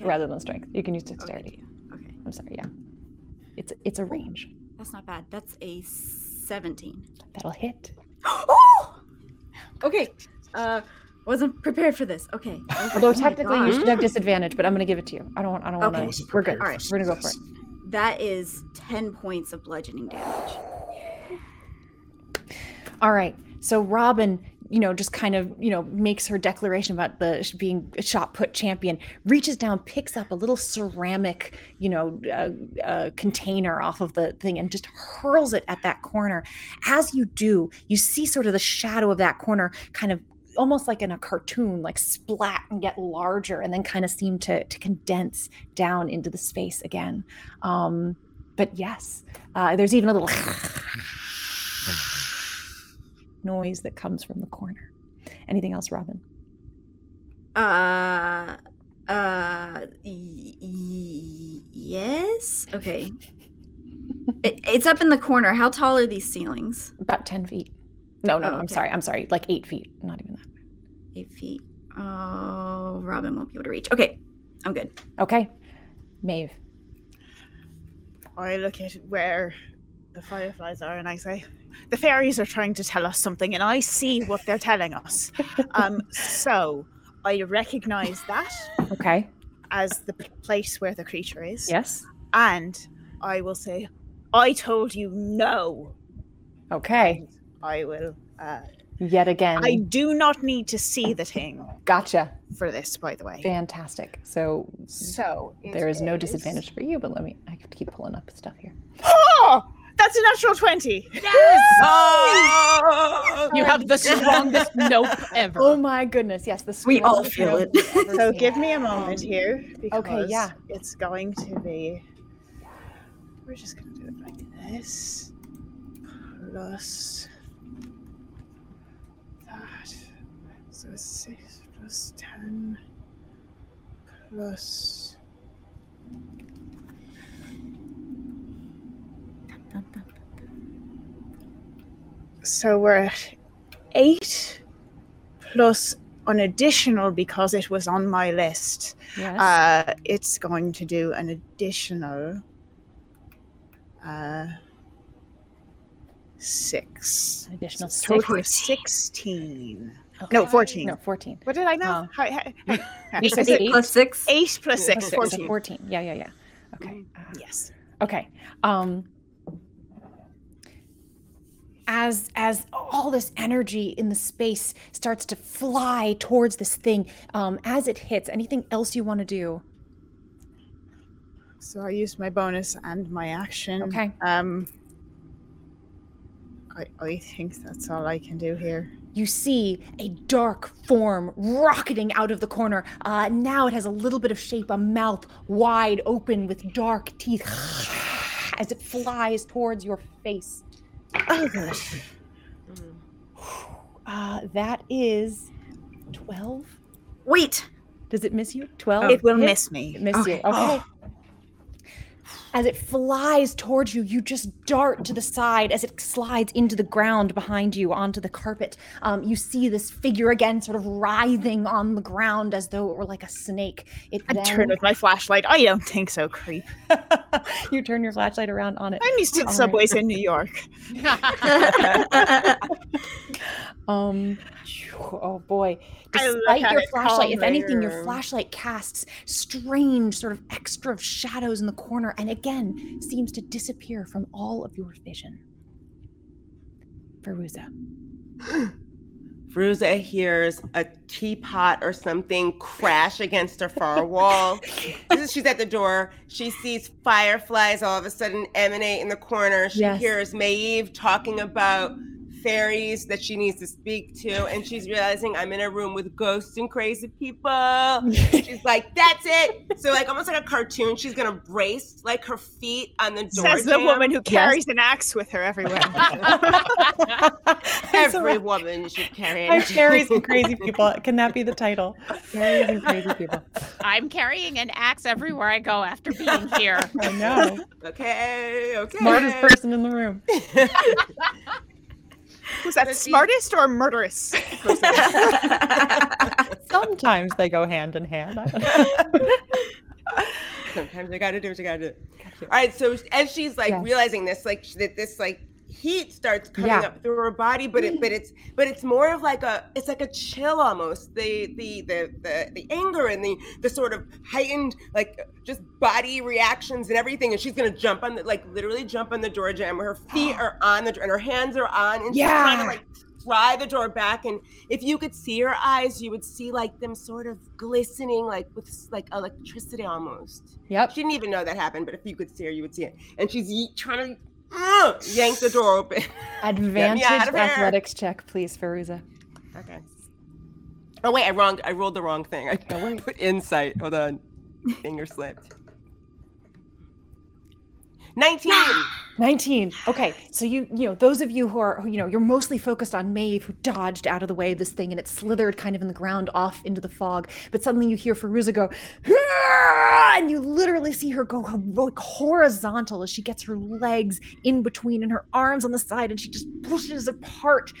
rather than strength. You can use dexterity. Okay. I'm sorry. Yeah. It's a range. That's not bad. That's a 17. That'll hit. Oh. Okay. Wasn't prepared for this. Okay. Although technically you should have disadvantage, but I'm going to give it to you. I don't want to. We're good. All right. We're going to go for it. That is 10 points of bludgeoning damage. All right. So Robin, just kind of, makes her declaration about being a shot put champion, reaches down, picks up a little ceramic, container off of the thing and just hurls it at that corner. As you do, you see sort of the shadow of that corner kind of almost like in a cartoon, like splat and get larger and then kind of seem to condense down into the space again. But yes, there's even a little... noise that comes from the corner. Anything else, Robin? Yes. Okay. It's up in the corner. How tall are these ceilings? About 10 feet. No. Okay. I'm sorry. Like 8 feet. Not even that. 8 feet. Oh, Robin won't be able to reach. Okay, I'm good. Okay, Maeve. I look at where the fireflies are, and I say, the fairies are trying to tell us something, and I see what they're telling us. So I recognize that as the place where the creature is. Yes. And I will say, I told you no. Okay. And I will. Yet again. I do not need to see the thing. Gotcha. For this, by the way. Fantastic. So there is no disadvantage for you, but I have to keep pulling up stuff here. Oh! That's a natural 20. Yes! Oh! You have the strongest nope ever. Oh my goodness, yes. We all feel it. So give me a moment here, because it's going to be... We're just going to do it like this. Plus that. So 6 plus 10 plus... So we're at 8 plus an additional, because it was on my list. Yes. It's going to do an additional 6. An additional 6. 16. No, 14. No, 14. What did I know? You said 8 plus 6? 8 plus 6. 14. 14. Yeah. Okay. Yes. Okay. As all this energy in the space starts to fly towards this thing, as it hits, anything else you want to do? So I used my bonus and my action. Okay. I think that's all I can do here. You see a dark form rocketing out of the corner. Now it has a little bit of shape, a mouth wide open with dark teeth as it flies towards your face. Oh, gosh. That is 12. Wait. Does it miss you? 12? Oh, it will miss me. It missed you. Okay. As it flies towards you, you just dart to the side as it slides into the ground behind you onto the carpet. You see this figure again sort of writhing on the ground as though it were like a snake. I turn with my flashlight. I don't think so, creep. You turn your flashlight around on it. I'm used to subways in New York. Oh, boy. Despite your flashlight, if anything, your flashlight casts strange sort of extra shadows in the corner and again seems to disappear from all of your vision. Beruza. Beruza hears a teapot or something crash against her far wall. She's at the door. She sees fireflies all of a sudden emanate in the corner. She hears Maeve talking about fairies that she needs to speak to, and she's realizing I'm in a room with ghosts and crazy people. She's like, that's it. So like almost like a cartoon, she's gonna brace like her feet on the door. Says the woman who carries an axe with her everywhere. Every woman should carry an axe. Fairies and crazy people. Can that be the title? Fairies and crazy people. I'm carrying an axe everywhere I go after being here. I know. Okay. Smartest person in the room. Was that smartest or murderous? Sometimes they go hand in hand. Sometimes you gotta do what you gotta do. All right, so as she's like realizing this, like that this like heat starts coming up through her body, but it's more of like a chill almost. The anger and the sort of heightened like just body reactions and everything, and she's gonna jump on literally jump on the door jam where her feet are on the door and her hands are on, and she's trying to like pry the door back, and if you could see her eyes, you would see like them sort of glistening like with like electricity almost. Yep. She didn't even know that happened, but if you could see her, you would see it, and she's trying to yank the door open. Advantage athletics check, please, Beruza. Okay. Oh wait, I rolled the wrong thing. I put insight. Hold on. Finger slipped. 19. Okay, so you know those of you who you're mostly focused on Maeve, who dodged out of the way of this thing and it slithered kind of in the ground off into the fog, but suddenly you hear Beruza go, and you literally see her go like horizontal as she gets her legs in between and her arms on the side, and she just pushes apart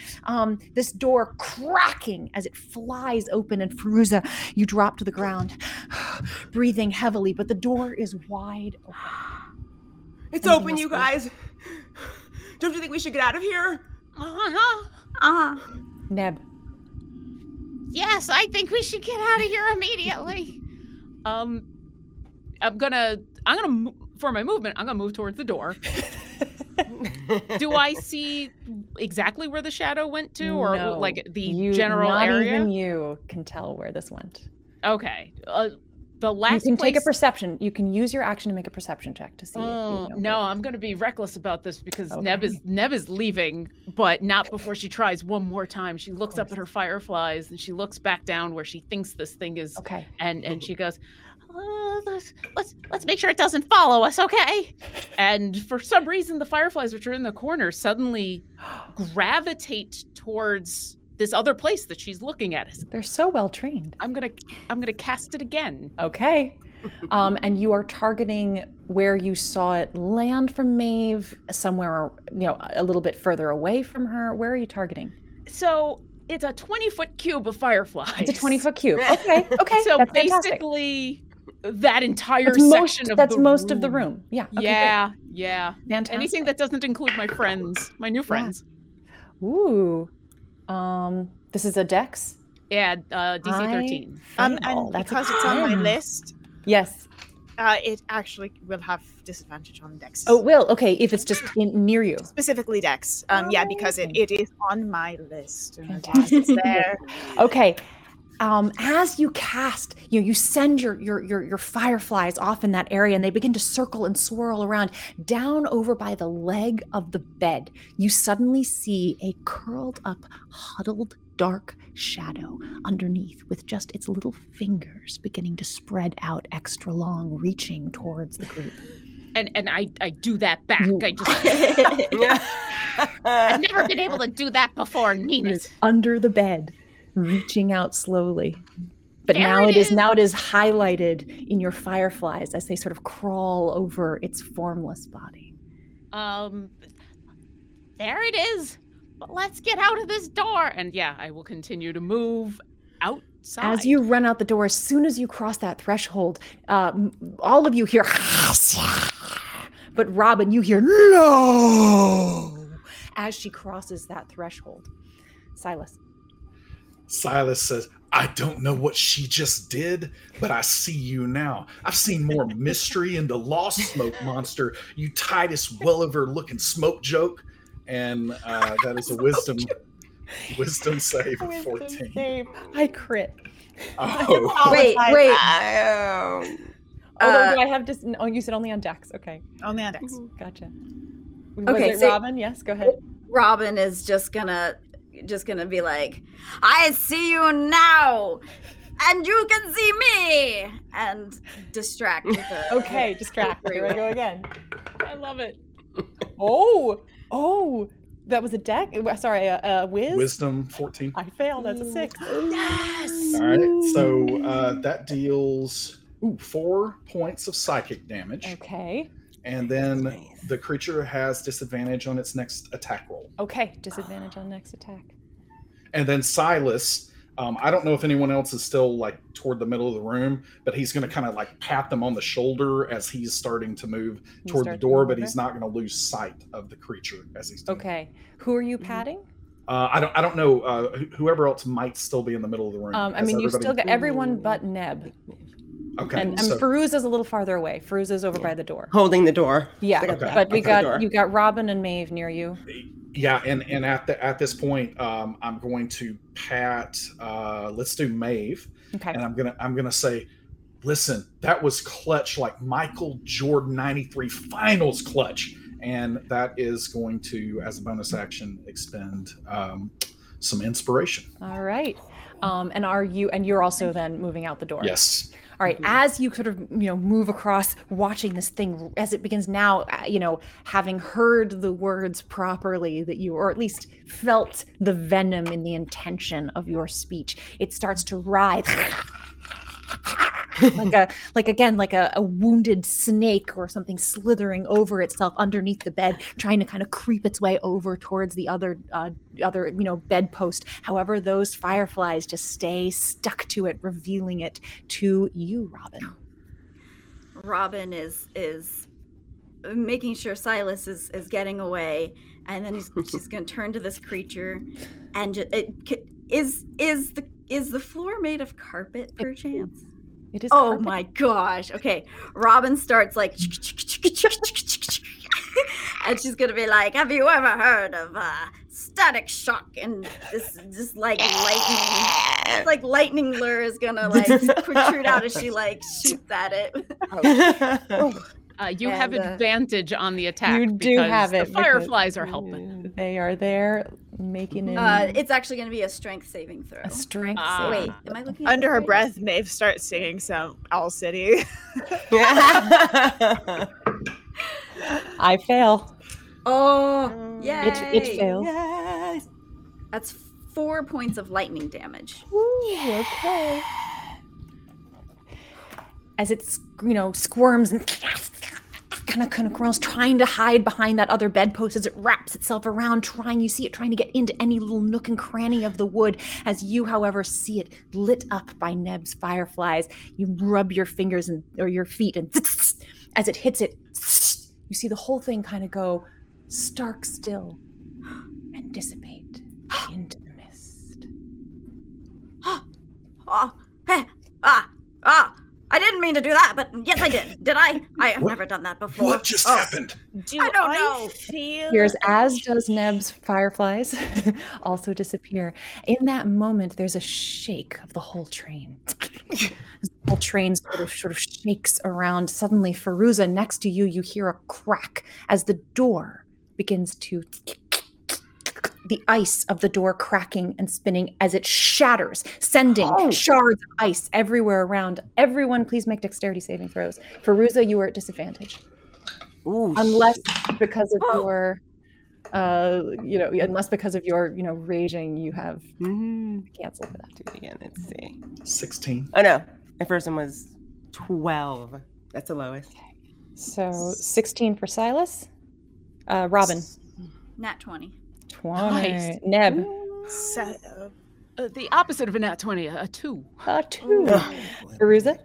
this door, cracking as it flies open, and Beruza, you drop to the ground, breathing heavily, but the door is wide open. It's open, you guys. Don't you think we should get out of here? Neb. Yes, I think we should get out of here immediately. I'm gonna for my movement, I'm gonna move towards the door. Do I see exactly where the shadow went to, or like the general area? Not even you can tell where this went. Okay. You can take a perception. You can use your action to make a perception check to see. I'm going to be reckless about this because Neb is leaving, but not before she tries one more time. She looks up at her fireflies and she looks back down where she thinks this thing is. Okay. And she goes, let's make sure it doesn't follow us, okay? And for some reason, the fireflies which are in the corner suddenly gravitate towards this other place that she's looking at. They're so well trained. I'm gonna cast it again. Okay. And you are targeting where you saw it land from Maeve, somewhere a little bit further away from her. Where are you targeting? So it's a 20-foot cube of fireflies. It's a 20-foot cube. Okay. So that's basically that entire section of the room. That's most of the room. Yeah. Okay, yeah. Fantastic. Anything that doesn't include my new friends. Yeah. Ooh. This is a Dex? Yeah, DC 13. And because it's on my list, yes, it actually will have disadvantage on Dex. Oh, it will. Okay, if it's just near you. Specifically Dex. Yeah, because it is on my list. Fantastic. It's there. Okay. As you cast, you send your fireflies off in that area, and they begin to circle and swirl around. Down over by the leg of the bed, you suddenly see a curled up, huddled, dark shadow underneath, with just its little fingers beginning to spread out extra long, reaching towards the group. And I do that back. I just I've never been able to do that before. Nina's under the bed, reaching out slowly. But there now it is highlighted in your fireflies as they sort of crawl over its formless body. There it is. But let's get out of this door. And yeah, I will continue to move out. Side. As you run out the door, as soon as you cross that threshold, all of you hear, but Robin, you hear, no, as she crosses that threshold. Silas says, I don't know what she just did, but I see you now. I've seen more mystery in the Lost Smoke Monster, you Titus Welliver-looking smoke joke. And that is a wisdom save of 14. Save. I crit. Oh. Wait. Do I have just? Oh, you said only on Dex. Okay. Only on Dex. Mm-hmm. Gotcha. Okay. Was it Robin? Yes. Go ahead. Robin is just gonna be like, I see you now, and you can see me, and distract with her. Okay, distract. Here I go again. I love it. Oh. That was a deck? Sorry, a whiz? Wisdom 14. I failed. That's a 6. Yes! All right, so that deals 4 points of psychic damage. Okay. And then the creature has disadvantage on its next attack roll. Okay, disadvantage on next attack. And then Silas, I don't know if anyone else is still like toward the middle of the room, but he's going to kind of like pat them on the shoulder as he's starting to move toward the door, but he's not going to lose sight of the creature as he's doing. Okay, who are you patting? I don't know. Whoever else might still be in the middle of the room. I mean, you still got everyone but Neb. Okay. And Feruza's a little farther away. Feruza's over by the door, holding the door. Yeah. Okay. But you got Robin and Maeve near you. Yeah, and at this point, I'm going to pat. Let's do Maeve. Okay. And I'm gonna say, listen, that was clutch, like Michael Jordan '93 Finals clutch. And that is going to, as a bonus action, expend some inspiration. All right. And you're also then moving out the door? Yes. All right, as you sort of, move across, watching this thing as it begins now, having heard the words properly that you, or at least felt the venom in the intention of your speech, it starts to writhe like a wounded snake or something slithering over itself underneath the bed, trying to kind of creep its way over towards the other bedpost. However, those fireflies just stay stuck to it, revealing it to you, Robin. Robin is making sure Silas is getting away, and then she's going to turn to this creature, and is the floor made of carpet, perchance? It is carpet. My gosh. Okay. Robin starts like, and she's going to be like, have you ever heard of static shock? And this just like lightning, like lightning lure is going to like protrude out as she like shoots at it. You have advantage on the attack. You do have it. The fireflies are helping. They are there making it. It's actually going to be a strength saving throw. A strength saving. Wait, am I looking under her breath? Maeve starts singing some Owl City. I fail. Oh, yeah. It fails. Yes. That's 4 points of lightning damage. Ooh, okay. As it squirms and kind of crawls, trying to hide behind that other bedpost as it wraps itself around, you see it trying to get into any little nook and cranny of the wood. As you, however, see it lit up by Neb's fireflies, you rub your fingers or your feet, and as it hits it, you see the whole thing kind of go stark still and dissipate into the mist. mean to do that, but yes, I did. Did I? I have never done that before. What just happened? I don't know. Here's as does Neb's fireflies also disappear. In that moment, there's a shake of the whole train. The whole train sort of shakes around. Suddenly, Beruza, next to you, you hear a crack as the door begins to... The ice of the door cracking and spinning as it shatters, sending shards of ice everywhere around. Everyone, please make dexterity saving throws. Beruza, you are at disadvantage. Ooh, unless because of your, raging, you have cancel for that. Do it again. Let's see. 16. Oh no, my first one was 12. That's the lowest. Okay. So 16 for Silas. Robin. Nat 20. Nice. Neb. The opposite of a nat 20, a 2. A 2. Beruza?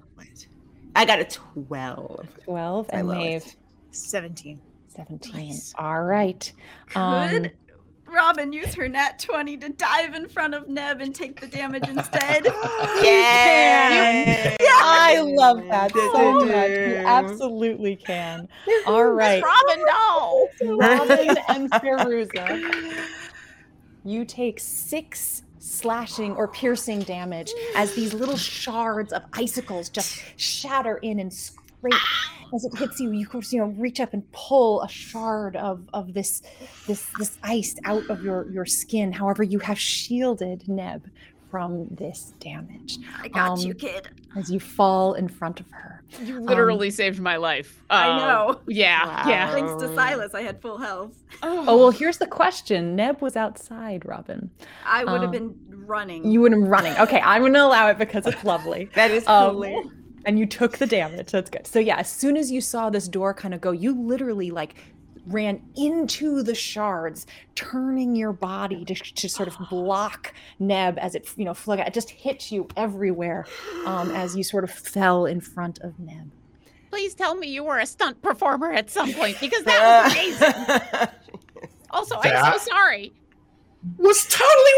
I got a 12. 12. And Maeve? 17. 17. Nice. All right. Could Robin use her nat 20 to dive in front of Neb and take the damage instead? Yeah. I love that so much. You absolutely can. All right. Robin, no. Robin and Beruza, you take 6 slashing or piercing damage as these little shards of icicles just shatter in and scrape. As it hits you, you course, reach up and pull a shard of this ice out of your skin. However, you have shielded Neb from this damage. I got you, kid. As you fall in front of her. You literally saved my life. I know. Yeah. Wow. Yeah. Thanks to Silas, I had full health. Oh, well, here's the question. Neb was outside, Robin. I would have been running. You would have been running. Okay, I'm going to allow it because it's lovely. That is lovely. And you took the damage. That's good. So yeah, as soon as you saw this door kind of go, you literally like ran into the shards, turning your body to sort of block Neb as it flung out. It just hit you everywhere as you sort of fell in front of Neb. Please tell me you were a stunt performer at some point, because that was amazing. Also, I'm so sorry. Was totally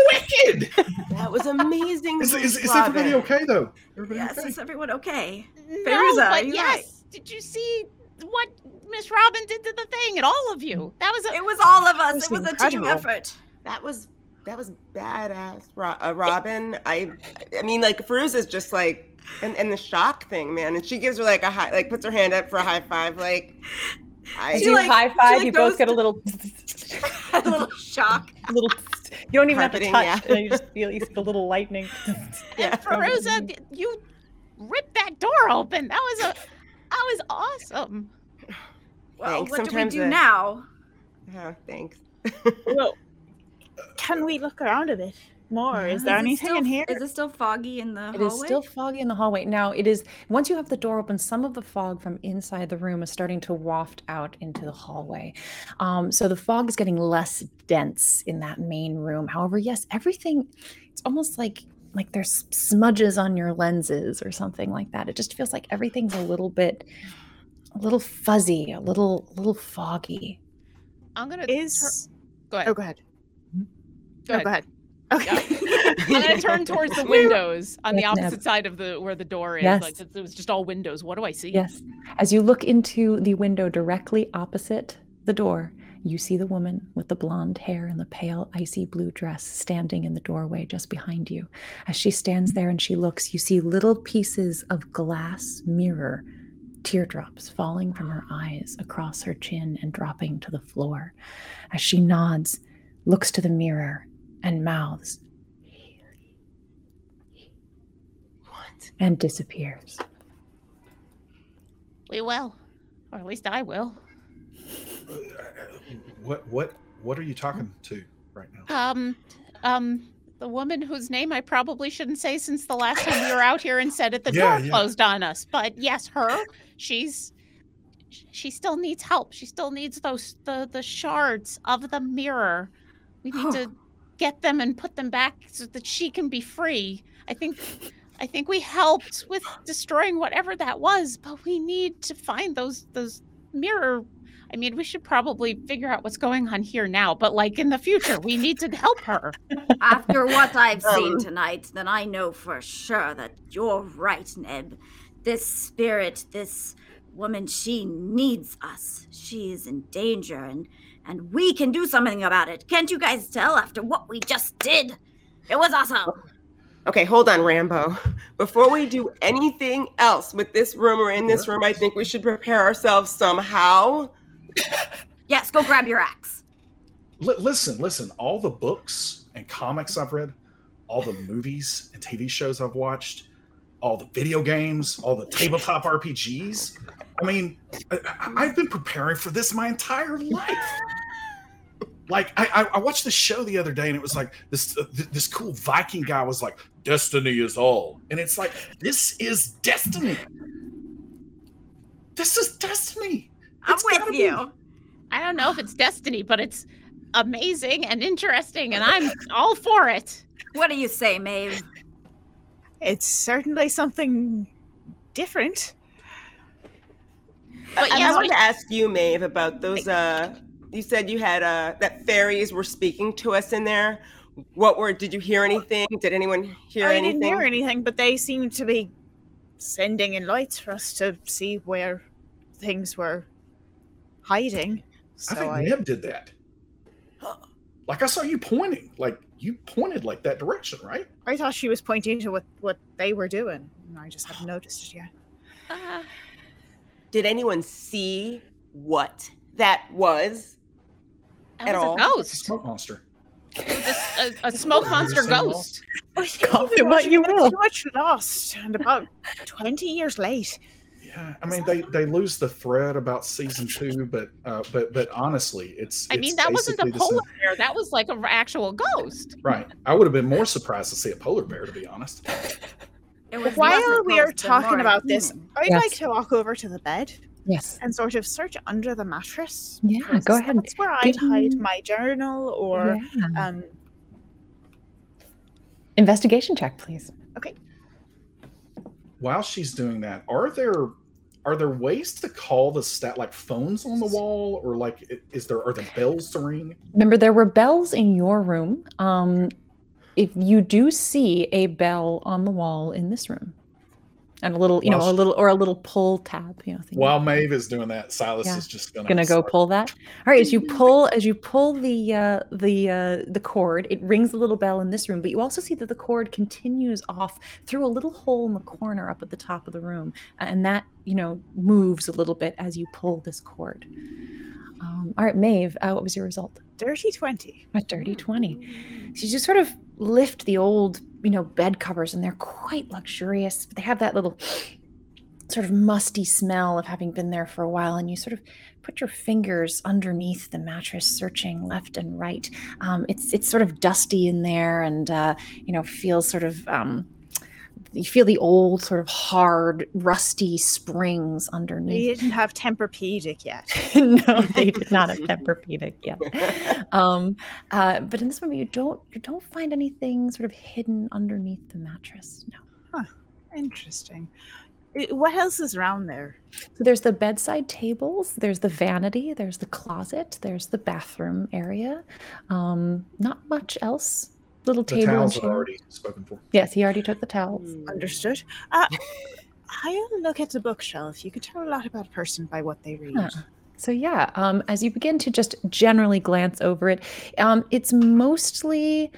wicked. That was amazing. Is everybody okay though? Is everyone okay? No, but yes. Right? Did you see what Miss Robin did to the thing and all of you? It was all of us. It was incredible. A team effort. That was badass, Robin. I mean, like Beruza's just like, and the shock thing, man. And she gives her like a high, like puts her hand up for a high five, like. I do like, high five. You both get a little shock. A little. You don't even have to touch. Yeah. And you just feel the little lightning. Yeah. And Beruza, you ripped that door open. That was awesome. Well, what do we do now? Oh, thanks. Well, can we look around a bit more? Yeah. Is there anything in here? Is it still foggy in the hallway? It is still foggy in the hallway. Now, it is, once you have the door open, some of the fog from inside the room is starting to waft out into the hallway. So the fog is getting less dense in that main room. However, yes, everything, it's almost like there's smudges on your lenses or something like that. It just feels like everything's a little fuzzy, a little foggy. I'm going to... Go ahead. Oh, go ahead. Go ahead. Okay. Yeah. I'm gonna turn towards the windows on the opposite side of where the door is. Yes. Like it was just all windows. What do I see? Yes. As you look into the window directly opposite the door, you see the woman with the blonde hair and the pale, icy blue dress standing in the doorway just behind you. As she stands there and she looks, you see little pieces of glass mirror teardrops falling from her eyes across her chin and dropping to the floor. As she nods, looks to the mirror, and mouths what? And disappears. We will, or at least I will. What are you talking to right now? The woman whose name I probably shouldn't say since the last time we were out here and said it the door closed on us. But yes, her. She still needs help. She still needs those the shards of the mirror. We need to get them and put them back so that she can be free. I think we helped with destroying whatever that was, but we need to find those mirror. I mean, we should probably figure out what's going on here now, but like in the future, we need to help her. After what I've seen tonight, then I know for sure that you're right, Neb. This spirit, this woman, she needs us. She is in danger, and we can do something about it. Can't you guys tell after what we just did? It was awesome. Okay, hold on, Rambo. Before we do anything else with this room or in this room, I think we should prepare ourselves somehow. Yes, go grab your axe. Listen, all the books and comics I've read, all the movies and TV shows I've watched, all the video games, all the tabletop RPGs. I mean, I've been preparing for this my entire life. Like, I watched the show the other day, and it was like this cool Viking guy was like, "Destiny is all," and it's like, this is destiny. This is destiny. It's I'm with you. I don't know if it's destiny, but it's amazing and interesting, and I'm all for it. What do you say, Maeve? It's certainly something different. But I wanted to ask you, Maeve, about those. You said you had that fairies were speaking to us in there. Did you hear anything? Did anyone hear anything? I didn't hear anything, but they seemed to be sending in lights for us to see where things were hiding. So I think Neb did that. Like, I saw you pointing. Like, you pointed like that direction, right? I thought she was pointing to what they were doing. I just haven't noticed yet. Did anyone see what that was at all? It was a ghost. It's a smoke monster. A smoke monster ghost. Much lost and about 20 years late. Yeah, I mean, they lose the thread about season 2, but honestly, it's I mean, that wasn't a polar bear. That was like an actual ghost. Right. I would have been more surprised to see a polar bear, to be honest. While we are talking about this, I'd like to walk over to the bed. Yes. And sort of search under the mattress. Yeah, go ahead. That's where I'd hide my journal or... Yeah. Investigation check, please. Okay. While she's doing that, are there ways to call the stat, like phones on the wall, or like are there bells to ring? Remember, there were bells in your room. If you do see a bell on the wall in this room, and a little, a little pull tab, thing. While Maeve is doing that, Silas is just gonna go pull that. All right, as you pull the cord, it rings a little bell in this room, but you also see that the cord continues off through a little hole in the corner up at the top of the room, and that moves a little bit as you pull this cord. All right, Maeve, what was your result? Dirty 20. A dirty 20. So you just sort of lift the old, bed covers, and they're quite luxurious. But they have that little sort of musty smell of having been there for a while. And you sort of put your fingers underneath the mattress, searching left and right. It's sort of dusty in there, and feels sort of. You feel the old sort of hard, rusty springs underneath. They didn't have Tempur-Pedic yet. No, they did not have Tempur-Pedic yet. But in this one, you don't find anything sort of hidden underneath the mattress. No. Huh. Interesting. What else is around there? So there's the bedside tables, there's the vanity, there's the closet, there's the bathroom area. Not much else. Little table. The towels are already spoken for. Yes, he already took the towels. Understood. I'll look at the bookshelf. You can tell a lot about a person by what they read. Huh. So as you begin to just generally glance over it, it's mostly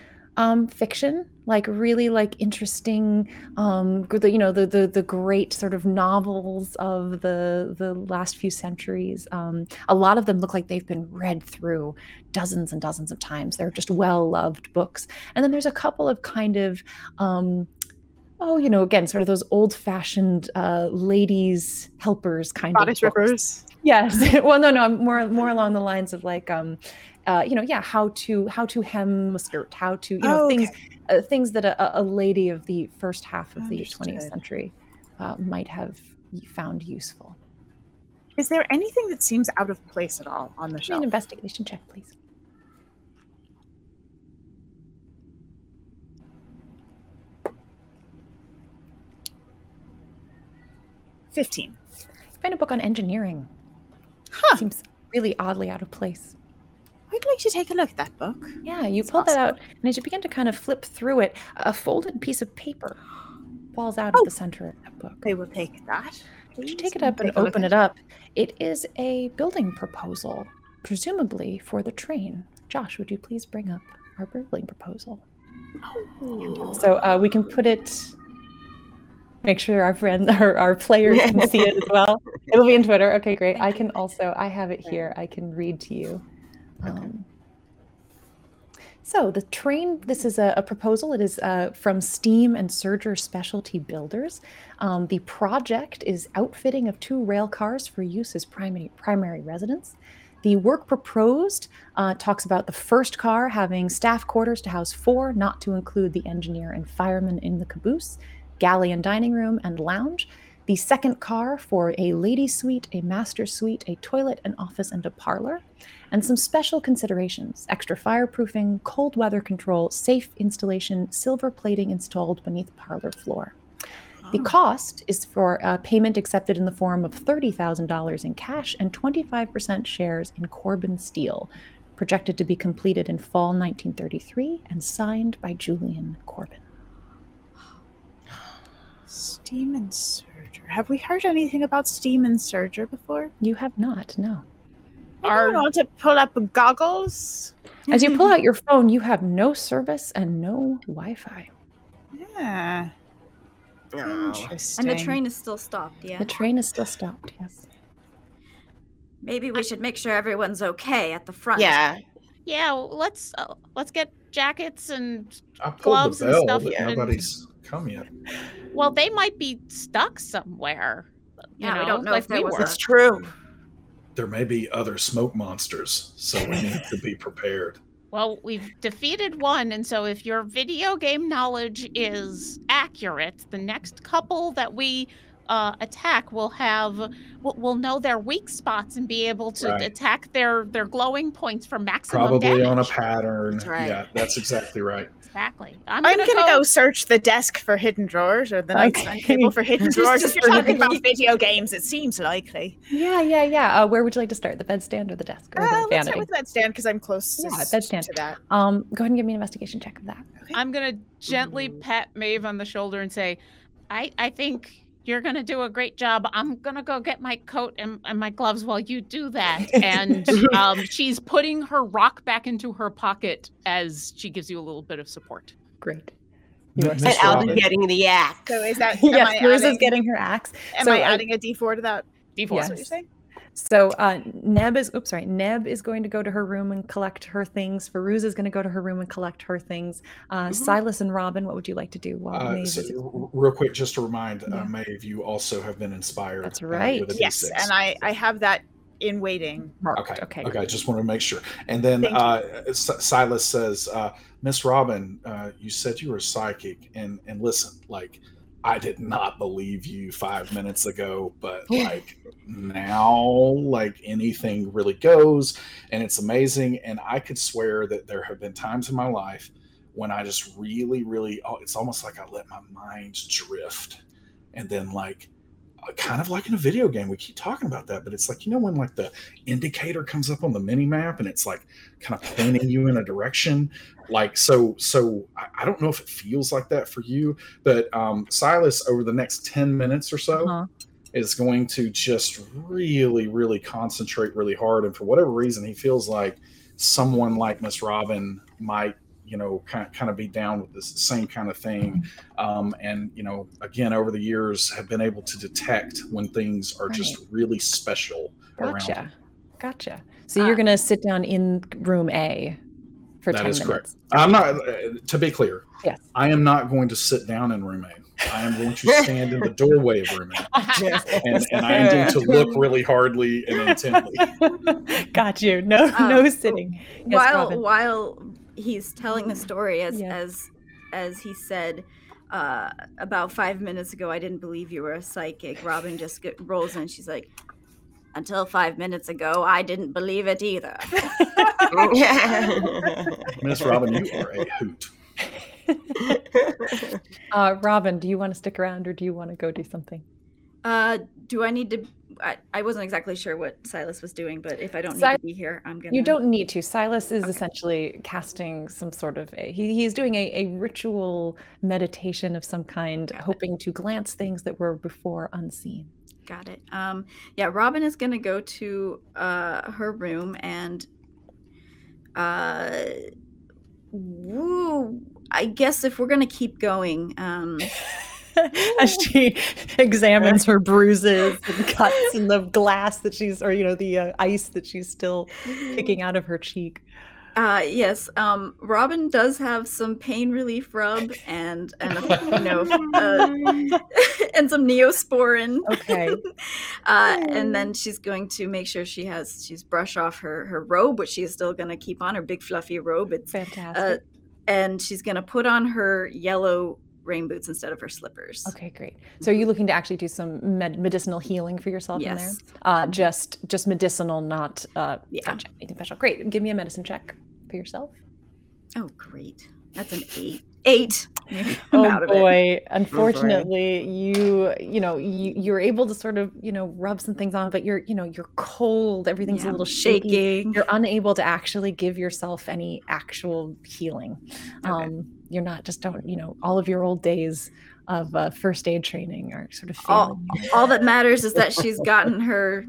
fiction, like really like interesting, the great sort of novels of the last few centuries. A lot of them look like they've been read through dozens and dozens of times. They're just well-loved books. And then there's a couple of kind of, again, sort of those old-fashioned ladies' helpers kind of books. Rippers. Yes. Well, no, I'm more along the lines of like, how to hem a skirt, how to, things that a lady of the first half of the 20th century might have found useful. Is there anything that seems out of place at all on the shelf? An investigation check, please. Find a book on engineering. Huh. Seems really oddly out of place. I'd like to take a look at that book. Yeah, you pull that out, and as you begin to kind of flip through it, a folded piece of paper falls out at the center of that book. They will take that. Please. Take it up and open it up. It is a building proposal, presumably for the train. Josh, would you please bring up our building proposal? Oh. So we can put it, make sure our friends, our players can see it as well. It'll be in Twitter. Okay, great. I can also, I have it here. I can read to you. So the train, this is a proposal. It is from Steam and Serger Specialty Builders. The project is outfitting of 2 rail cars for use as primary residence. The work proposed talks about the first car having staff quarters to house 4, not to include the engineer and fireman in the caboose, galley and dining room and lounge. The second car for a lady suite, a master suite, a toilet, an office, and a parlor. And some special considerations: extra fireproofing, cold weather control, safe installation, silver plating installed beneath parlor floor. Oh. The cost is for payment accepted in the form of $30,000 in cash and 25% shares in Corbin Steel, projected to be completed in fall 1933 and signed by Julian Corbin. Steam and Serger. Have we heard anything about Steam and Serger before? You have not, no. I want to pull up goggles. As you pull out your phone, you have no service and no Wi-Fi. Yeah. Interesting. And the train is still stopped, yeah? The train is still stopped, yes. Maybe we should make sure everyone's okay at the front. Yeah. Yeah, let's get jackets and gloves and stuff. But nobody's come yet. Well, they might be stuck somewhere. Yeah, we don't know if they were. That's true. There may be other smoke monsters, so we need to be prepared. Well, we've defeated one, and so if your video game knowledge is accurate, the next couple that we attack will know their weak spots and be able to attack their glowing points for maximum damage. Probably on a pattern. That's right. Yeah, that's exactly right. Exactly. I'm gonna go search the desk for hidden drawers or the nightstand table for hidden drawers. If you're talking about video games, it seems likely. Yeah. Where would you like to start? The bedstand or the desk? Or the vanity? Let's start with bedstand because I'm close. Yeah, bedstand to that. Go ahead and give me an investigation check of that. Okay. I'm gonna gently pat Maeve on the shoulder and say, "I think you're gonna do a great job. I'm gonna go get my coat and my gloves while you do that." And she's putting her rock back into her pocket as she gives you a little bit of support. Great. And Alden getting the axe. So is that? Yes, yours is getting her axe. Am I adding a D4 to that? D4. Yes. Is what you're saying? So Neb is going to go to her room and collect her things. Beruza is going to go to her room and collect her things. Silas and Robin, what would you like to do? Real quick, just to remind Maeve, you also have been inspired. That's right. Yes, D6. And I have that in waiting. Marked. Okay. I just want to make sure. And then Silas says, "Miss Robin, you said you were psychic, and listen, like, I did not believe you 5 minutes ago, but like now, like anything really goes, and it's amazing. And I could swear that there have been times in my life when I just really, really, it's almost like I let my mind drift. And then like, kind of like in a video game, we keep talking about that, but it's like, you know, when like the indicator comes up on the mini map and it's like kind of pointing you in a direction. Like, so I don't know if it feels like that for you, but Silas, over the next 10 minutes or so, is going to just really, really concentrate really hard. And for whatever reason, he feels like someone like Miss Robin might, you know, kind of be down with this same kind of thing. And, you know, again, over the years have been able to detect when things are just really special around him. Gotcha. So you're going to sit down in room A. That is correct. I'm not, to be clear, yes, I am not going to sit down in room A. I am going to stand in the doorway of room A. And I am going to look really hardly and intently. Got you. No sitting. Yes, while he's telling the story, as he said, about 5 minutes ago, I didn't believe you were a psychic. Robin just rolls in. She's like, until 5 minutes ago, I didn't believe it either. Miss Robin, you are a hoot. Robin, do you want to stick around or do you want to go do something? Do I need to I wasn't exactly sure what Silas was doing, but if I don't need to be here, I'm gonna. You don't need to. Silas is essentially casting some sort of he's doing a ritual meditation of some kind, hoping to glance things that were before unseen. Got it. Yeah, Robin is gonna go to her room and woo. I guess if we're gonna keep going, as she examines her bruises and cuts and the glass that she's, or, you know, the ice that she's still kicking out of her cheek. Yes, Robin does have some pain relief rub and you know, and some Neosporin. Okay. And then she's going to make sure she's brush off her robe, which she is still gonna keep on, her big fluffy robe. It's fantastic. And she's gonna put on her yellow rain boots instead of her slippers. Okay, great. So are you looking to actually do some medicinal healing for yourself? Yes. In there? Just medicinal, not anything special. Great. Give me a medicine check for yourself. Oh, great. That's an 8. 8. Oh boy. Unfortunately, you're able to sort of, you know, rub some things on, but you're cold. Everything's a little shaking. You're unable to actually give yourself any actual healing. Okay. You're not all of your old days of first aid training are sort of failing. All that matters is that she's gotten her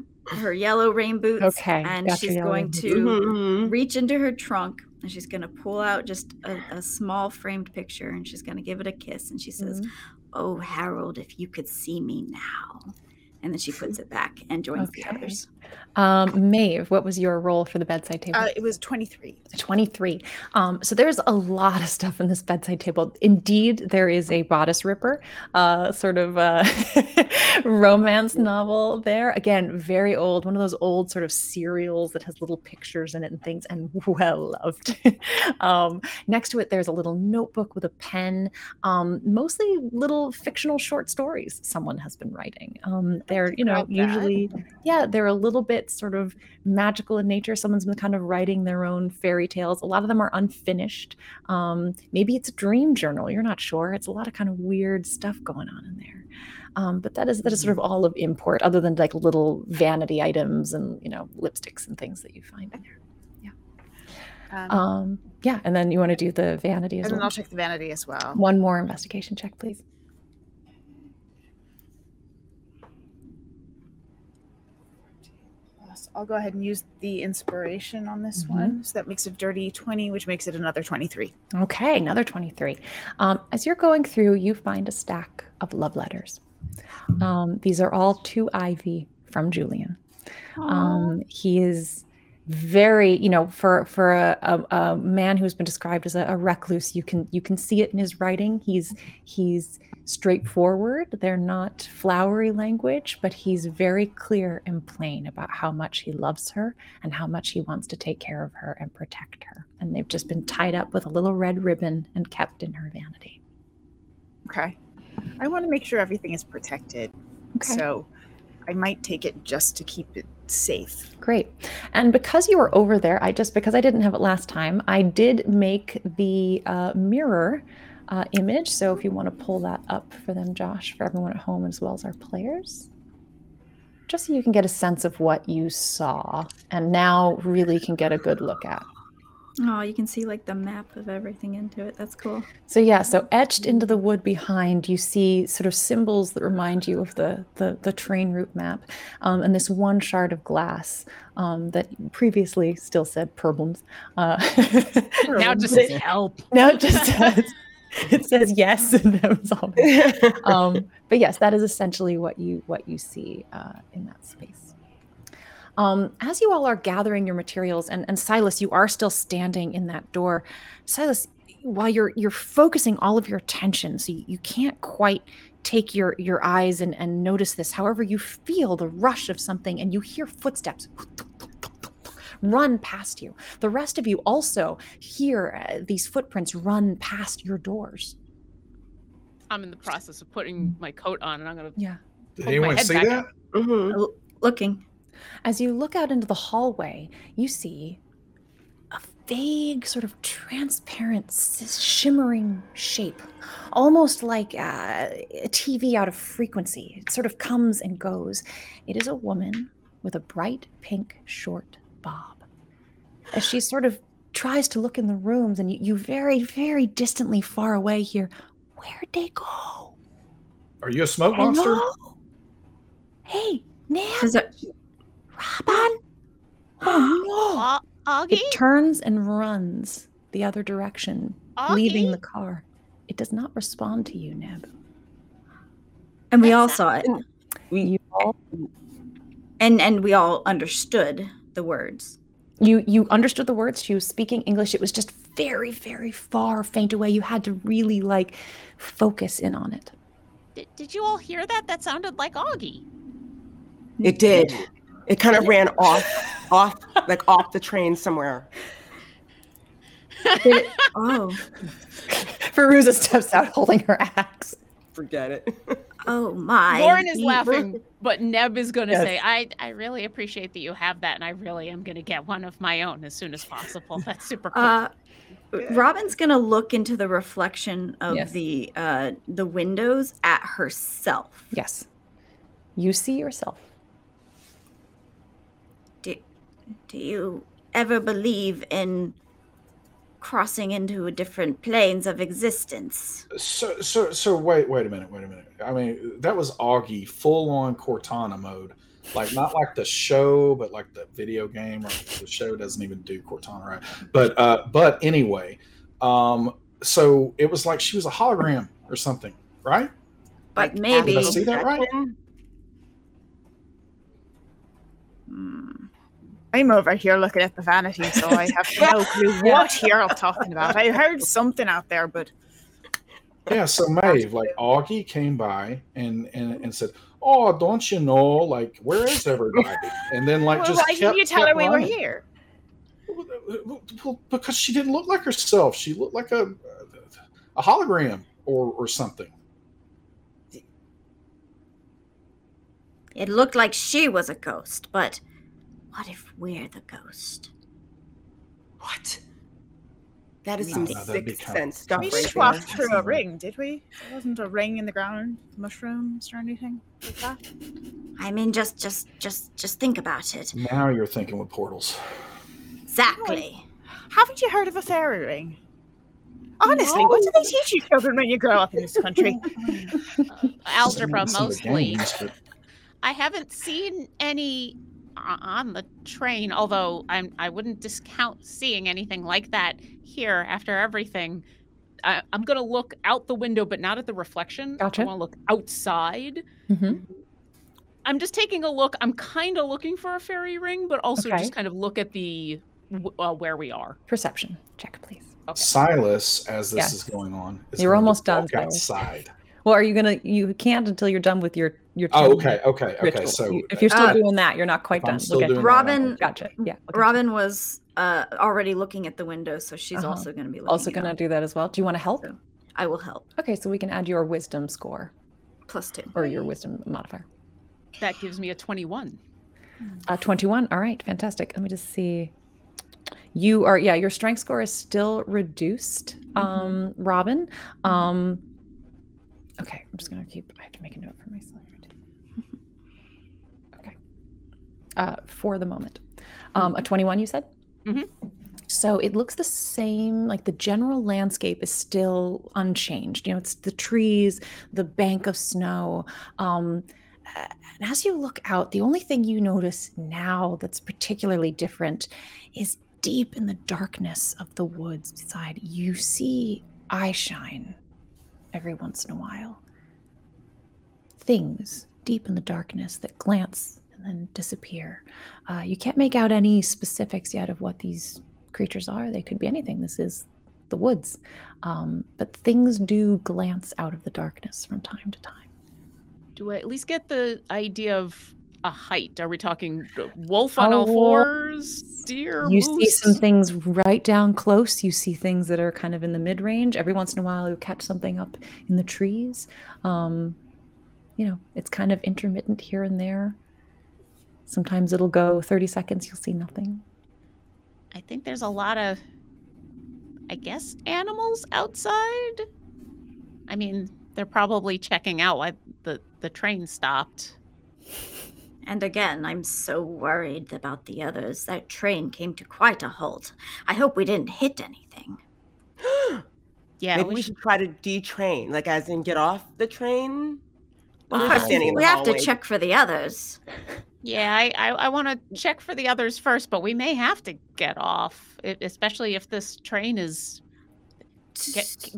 yellow rain boots, and she's going to reach into her trunk. And she's going to pull out just a small framed picture, and she's going to give it a kiss. And she says, "Oh, Harold, if you could see me now." And then she puts it back and joins the others. Maeve, what was your role for the bedside table? It was 23. 23. So there's a lot of stuff in this bedside table. Indeed, there is a bodice ripper, sort of romance novel there. Again, very old, one of those old sort of serials that has little pictures in it and things, and well loved. Next to it, there's a little notebook with a pen, mostly little fictional short stories someone has been writing. They're, you know, usually, they're a little bit sort of magical in nature. Someone's been kind of writing their own fairy tales. A lot of them are unfinished. Maybe it's a dream journal. You're not sure. It's a lot of kind of weird stuff going on in there. But that is sort of all of import, other than like little vanity items and, you know, lipsticks and things that you find in there. Yeah. And then you want to do the vanity as well. And then I'll check the vanity as well. One more investigation check, please. I'll go ahead and use the inspiration on this one. So that makes a dirty 20, which makes it another 23. Okay, another 23. As you're going through, you find a stack of love letters. These are all to Ivy from Julian. He is very, you know, for a man who's been described as a recluse, you can see it in his writing. He's straightforward. They're not flowery language, but he's very clear and plain about how much he loves her and how much he wants to take care of her and protect her. And they've just been tied up with a little red ribbon and kept in her vanity. Okay. I want to make sure everything is protected. Okay. So I might take it just to keep it safe. Great. And because you were over there, because I didn't have it last time, I did make the mirror image. So if you want to pull that up for them, Josh, for everyone at home, as well as our players, just so you can get a sense of what you saw and now really can get a good look at. Oh, you can see like the map of everything into it. That's cool. So so etched into the wood behind, you see sort of symbols that remind you of the train route map, and this one shard of glass that previously still said problems. Now just says help. Now it just says it says yes, and that was all. But yes, that is essentially what you see in that space. As you all are gathering your materials, and Silas, you are still standing in that door. Silas, while you're focusing all of your attention, so you can't quite take your eyes and notice this. However, you feel the rush of something, and you hear footsteps run past you. The rest of you also hear these footprints run past your doors. I'm in the process of putting my coat on, and I'm going to Did anyone see that? Mm-hmm. Looking. As you look out into the hallway, you see a vague sort of transparent, shimmering shape almost like a TV out of frequency. It sort of comes and goes. It is a woman with a bright pink short bob. As she sort of tries to look in the rooms, and you very, very distantly far away hear, where'd they go? Are you a smoke monster? Hey, Neb. Robin? Oh, no. Augie? It turns and runs the other direction, Augie? Leaving the car. It does not respond to you, Neb. And we all saw it. You all... And we all understood the words. You understood the words. She was speaking English. It was just very, very far, faint away. You had to really, like, focus in on it. Did you all hear that? That sounded like Augie. It did. It kind of ran off the train somewhere. Oh. Beruza steps out holding her axe. Forget it. Oh, my. Lauren is laughing, but Neb is going to say, I really appreciate that you have that, and I really am going to get one of my own as soon as possible. That's super cool. Robin's going to look into the reflection of the windows at herself. Yes. You see yourself. Do you ever believe in crossing into different planes of existence? So wait a minute. I mean, that was Augie, full-on Cortana mode. Like, not like the show, but like the video game, or the show doesn't even do Cortana, right? But anyway, so it was like she was a hologram or something, right? But like, maybe. Did I see that right? I'm over here looking at the vanity, so I have no clue what here I'm talking about. I heard something out there, but... Yeah, so Maeve, like, Augie came by and said, oh, don't you know, like, where is everybody? And then, like, just why didn't you tell her we were here? Well, because she didn't look like herself. She looked like a hologram or something. It looked like she was a ghost, but... What if we're the ghost? What? That is some Sixth Sense stuff. We just walked through a ring, did we? There wasn't a ring in the ground, mushrooms or anything like that? I mean, just think about it. Now you're thinking with portals. Exactly. Haven't you heard of a fairy ring? Honestly, no. What do they teach you children when you grow up in this country? Algebra, mostly. I haven't seen any... on the train, although I wouldn't discount seeing anything like that here after everything. I'm going to look out the window, but not at the reflection. Gotcha. I want to look outside. Mm-hmm. I'm just taking a look. I'm kind of looking for a fairy ring, but also just kind of look at the where we are. Perception check, please. Okay. Silas, as this is going on, you're almost done. Outside. Well, are you gonna? You can't until you're done with your. Oh, okay. So if you're still doing that, you're not quite done. Robin, gotcha. Yeah, Robin was already looking at the window, so she's also going to be looking. Also going to do that as well. Do you want to help? So I will help. Okay, so we can add your wisdom score, +2, or your wisdom modifier. That gives me a 21. 21. All right, fantastic. Let me just see. You are your strength score is still reduced, Robin. Okay, I'm just going to I have to make a note for myself. Okay. For the moment. A 21, you said? Mm-hmm. So it looks the same, like the general landscape is still unchanged. You know, it's the trees, the bank of snow. And as you look out, the only thing you notice now that's particularly different is deep in the darkness of the woods beside, you see eye shine. Every once in a while, things deep in the darkness that glance and then disappear. You can't make out any specifics yet of what these creatures are. They could be anything. This is the woods. But things do glance out of the darkness from time to time. Do I at least get the idea of a height? Are we talking wolf on all fours, deer, moose? You see some things right down close. You see things that are kind of in the mid-range. Every once in a while, you'll catch something up in the trees. You know, it's kind of intermittent here and there. Sometimes it'll go 30 seconds, you'll see nothing. I think there's a lot of, animals outside. I mean, they're probably checking out why the train stopped. And again, I'm so worried about the others. That train came to quite a halt. I hope we didn't hit anything. Yeah, maybe we should try to detrain, like as in get off the train. Well, we have to check for the others. Yeah, I want to check for the others first, but we may have to get off, especially if this train is...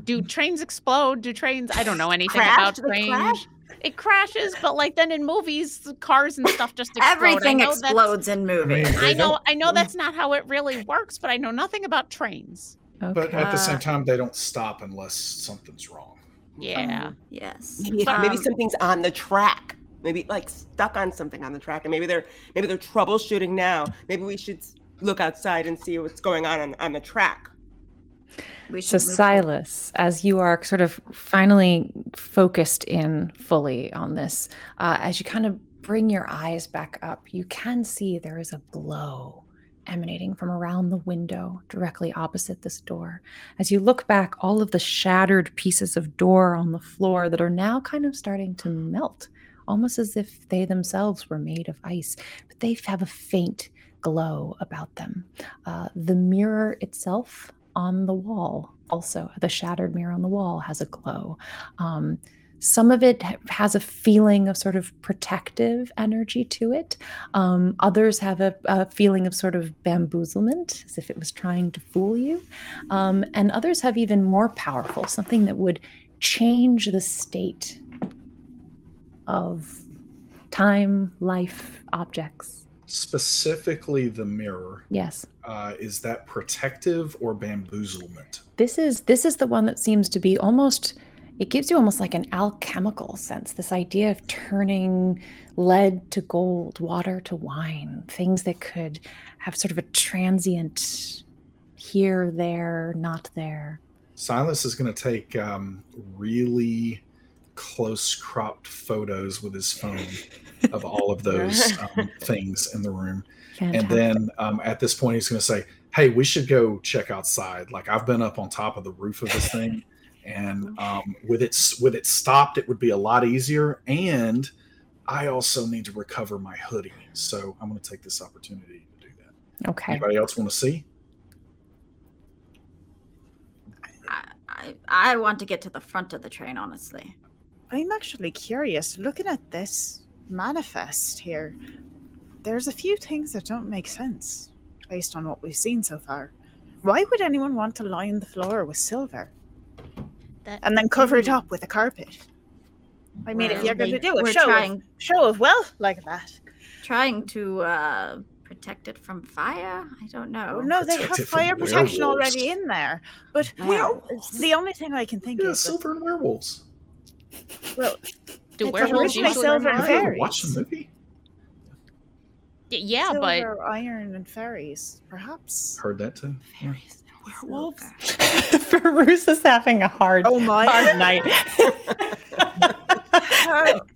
do trains explode? Do trains... I don't know anything about trains. It crashes, but like then in movies, cars and stuff just explode. Everything explodes in movies. I know that's not how it really works, but I know nothing about trains. Okay. But at the same time, they don't stop unless something's wrong. Yeah. Yes. Maybe something's on the track. Maybe like stuck on something on the track, and maybe they're troubleshooting now. Maybe we should look outside and see what's going on the track. So Silas, as you are sort of finally focused in fully on this, as you kind of bring your eyes back up, you can see there is a glow emanating from around the window directly opposite this door. As you look back, all of the shattered pieces of door on the floor that are now kind of starting to melt, almost as if they themselves were made of ice, but they have a faint glow about them. The mirror itself on the wall, also the shattered mirror on the wall, has a glow. Some of it has a feeling of sort of protective energy to it. Others have a feeling of sort of bamboozlement, as if it was trying to fool you. And others have even more powerful, something that would change the state of time, life, objects. Specifically the mirror. Yes. Is that protective or bamboozlement? This is the one that seems to be almost... It gives you almost like an alchemical sense, this idea of turning lead to gold, water to wine, things that could have sort of a transient here, there, not there. Silas is going to take really close cropped photos with his phone of all of those things in the room. Fantastic. And then at this point, he's going to say, hey, we should go check outside. Like, I've been up on top of the roof of this thing. And with it stopped, it would be a lot easier. And I also need to recover my hoodie. So I'm going to take this opportunity to do that. Okay. Anybody else want to see? I want to get to the front of the train, honestly. I'm actually curious. Looking at this manifest here, there's a few things that don't make sense based on what we've seen so far. Why would anyone want to line the floor with silver? And then cover it up with a carpet. I mean, if you're going to do a show of wealth like that. Trying to protect it from fire? I don't know. No, they have fire protection already in there. But the only thing I can think of is... silver and werewolves. Well, do werewolves usually silver and fairies? Watch the movie. Yeah, silver, but... Silver, iron, and fairies, perhaps. Heard that too. Fairies. Werewolves. Beruza's having a hard night.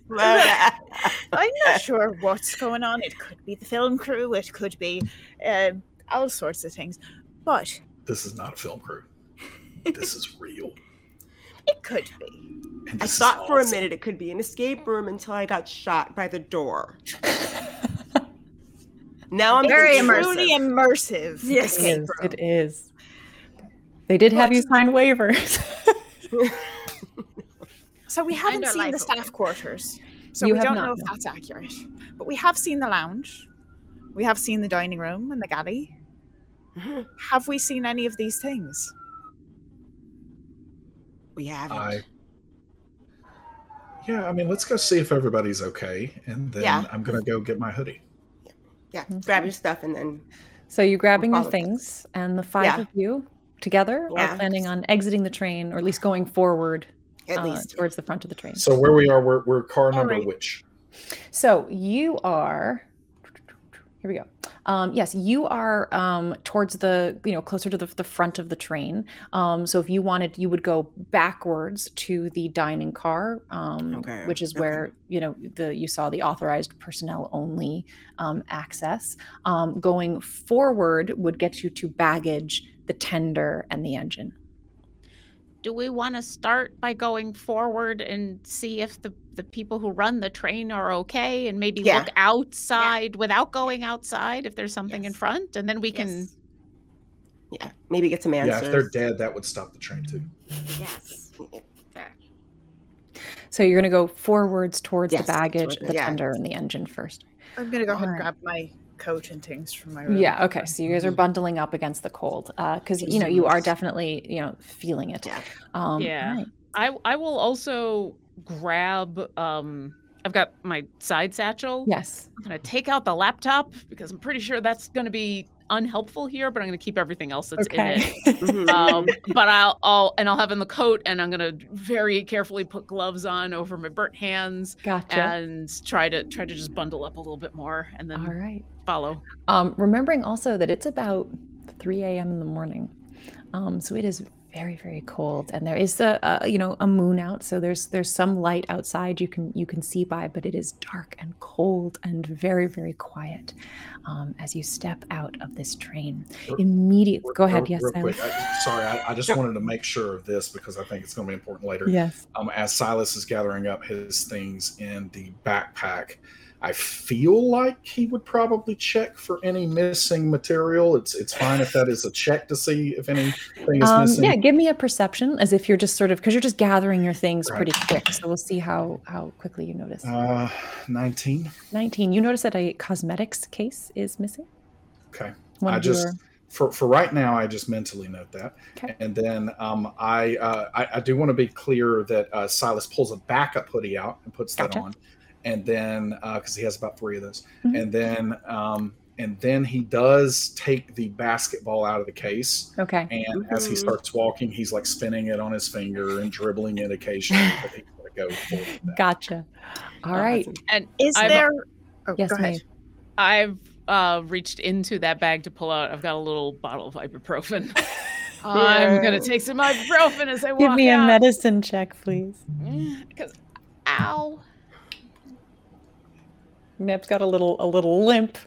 Well, I'm not sure what's going on. It could be the film crew. It could be all sorts of things. But this is not a film crew. This is real. It could be. I thought for a minute it could be an escape room until I got shot by the door. Now I'm very immersive. Yes, it is. They did have you sign waivers. So we haven't seen the staff quarters. So we don't know if that's accurate. But we have seen the lounge. We have seen the dining room and the galley. Mm-hmm. Have we seen any of these things? We haven't. Yeah, I mean, let's go see if everybody's okay. And then I'm going to go get my hoodie. Yeah, mm-hmm. Grab your stuff and then... So you're grabbing your things and the five of you... together or planning on exiting the train or at least going forward at least towards the front of the train. So where we are, we're car number which? So you are, here we go. Yes, you are towards the, closer to the front of the train. So if you wanted, you would go backwards to the dining car, which is where, you saw the authorized personnel only access. Going forward would get you to baggage, the tender, and the engine. do we want to start by going forward and see if the people who run the train are okay, and maybe look outside without going outside if there's something in front, and then we can maybe get some answers. Yeah, if they're dead, that would stop the train too. Yes. So you're going to go forwards towards the baggage, the tender, and the engine first. I'm going to go ahead and grab my coat and things from my room. Yeah, okay. So you guys are bundling up against the cold because, you know, you are definitely, you know, feeling it. Yeah. Right. I will also grab, I've got my side satchel. Yes. I'm going to take out the laptop because I'm pretty sure that's going to be unhelpful here, but I'm going to keep everything else that's in it. But I'll have in the coat, and I'm going to very carefully put gloves on over my burnt hands and try to just bundle up a little bit more, and then follow. Remembering also that it's about 3 a.m. in the morning, so it is very, very cold, and there is a moon out, so there's some light outside you can see by, but it is dark and cold and very, very quiet as you step out of this train. Immediately, go ahead. Yes, Silas. I just wanted to make sure of this because I think it's going to be important later. Yes. As Silas is gathering up his things in the backpack, I feel like he would probably check for any missing material. It's fine if that is a check to see if anything is missing. Yeah, give me a perception as if you're just sort of, because you're just gathering your things pretty quick. So we'll see how quickly you notice. 19. 19. You notice that a cosmetics case is missing. Okay. For right now, I just mentally note that. Okay. And then I do want to be clear that Silas pulls a backup hoodie out and puts that on. And then, because he has about 3 of those, and then he does take the basketball out of the case. Okay. And as he starts walking, he's like spinning it on his finger and dribbling it occasionally. But he's gonna go forward with that. Gotcha. All right. And yes, ma'am. I've reached into that bag to pull out. I've got a little bottle of ibuprofen. I'm gonna take some ibuprofen as I walk out. Give me a medicine check, please. Because, ow. Neb's got a little limp.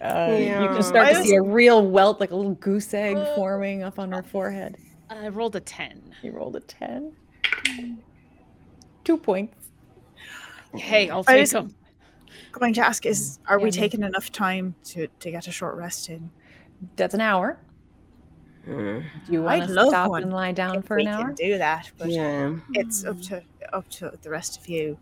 You can start to see a real welt, like a little goose egg forming up on her forehead. I rolled a 10. You rolled a 10? 2 points. Hey, I'll take them. I'm going to ask, are we taking enough time to get a short rest in? That's an hour. Do you want to stop and lie down for an hour? We can do that, but it's up to the rest of you.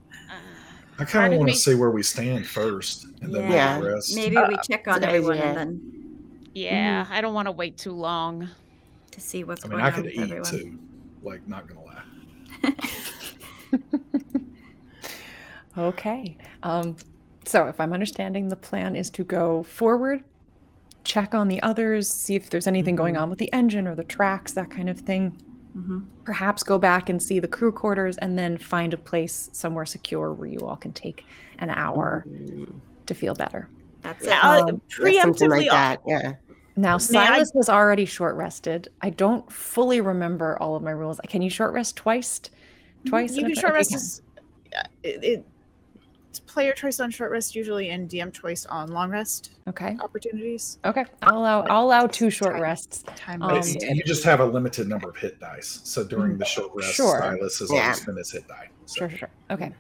I kind of want to see where we stand first, and then we rest. Maybe we check on everyone, and then. Yeah, I don't want to wait too long to see what's going on. I could eat everyone too. Like, not gonna lie. Okay. So, if I'm understanding, the plan is to go forward, check on the others, see if there's anything going on with the engine or the tracks, that kind of thing. Perhaps go back and see the crew quarters, and then find a place somewhere secure where you all can take an hour to feel better. That's preemptively like that. Yeah. Now, Silas was already short rested. I don't fully remember all of my rules. Can you short rest twice? You can short rest. It's player choice on short rest usually, and DM choice on long rest. Okay. Opportunities. Okay. I'll allow 2 short rests. You just have a limited number of hit dice, so during the short rest, Silas has always been his hit die. So. Sure. Okay.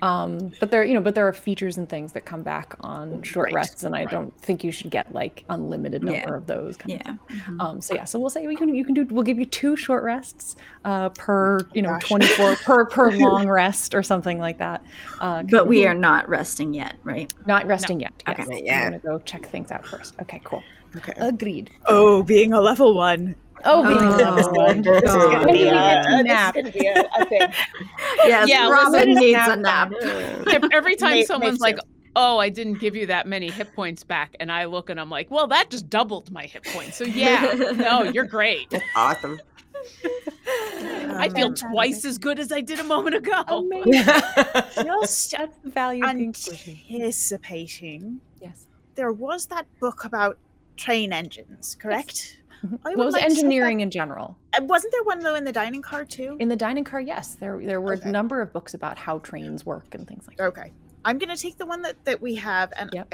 But there are features and things that come back on short rests, and I don't think you should get like unlimited number of those. Kind of. Mm-hmm. So we'll say we'll give you 2 short rests per 24 per long rest or something like that. But we are not resting yet, right? Not resting yet. Yes. Okay. Yeah. I'm gonna go check things out first. Okay, cool. Okay. Agreed. Oh, being a level 1. Yeah, Robin needs a nap. Every time someone's like, "Oh, I didn't give you that many hit points back," and I look and I'm like, "Well, that just doubled my hit points." So you're great. That's awesome. I feel twice as good as I did a moment ago. Amazing. Just value anticipating. Yes. There was that book about train engines, correct? What was engineering in general? Wasn't there one though in the dining car too? In the dining car, yes. There were a number of books about how trains work and things like that. Okay. I'm gonna take the one that we have, and I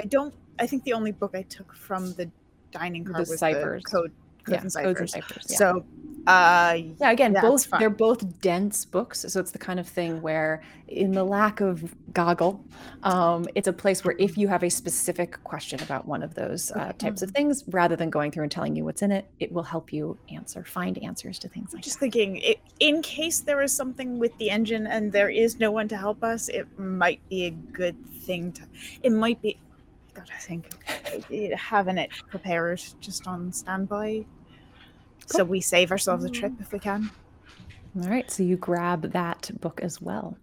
think the only book I took from the dining car was the Codes and Ciphers. So They're both dense books, so it's the kind of thing where, in the lack of Goggle, it's a place where if you have a specific question about one of those types of things, rather than going through and telling you what's in it, it will help you find answers to things like that. Just thinking, in case there is something with the engine and there is no one to help us, it might be a good thing to... It might be... God, I think having it prepared just on standby... Cool. So we save ourselves a trip if we can. All right, so you grab that book as well.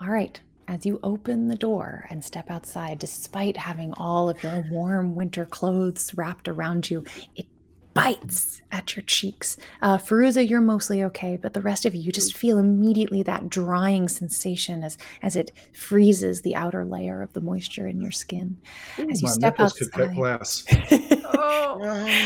All right, as you open the door and step outside, despite having all of your warm winter clothes wrapped around you, it bites at your cheeks. Beruza, you're mostly okay, but the rest of you just feel immediately that drying sensation as it freezes the outer layer of the moisture in your skin. Ooh, as you step outside. My nipples could get glass. Oh.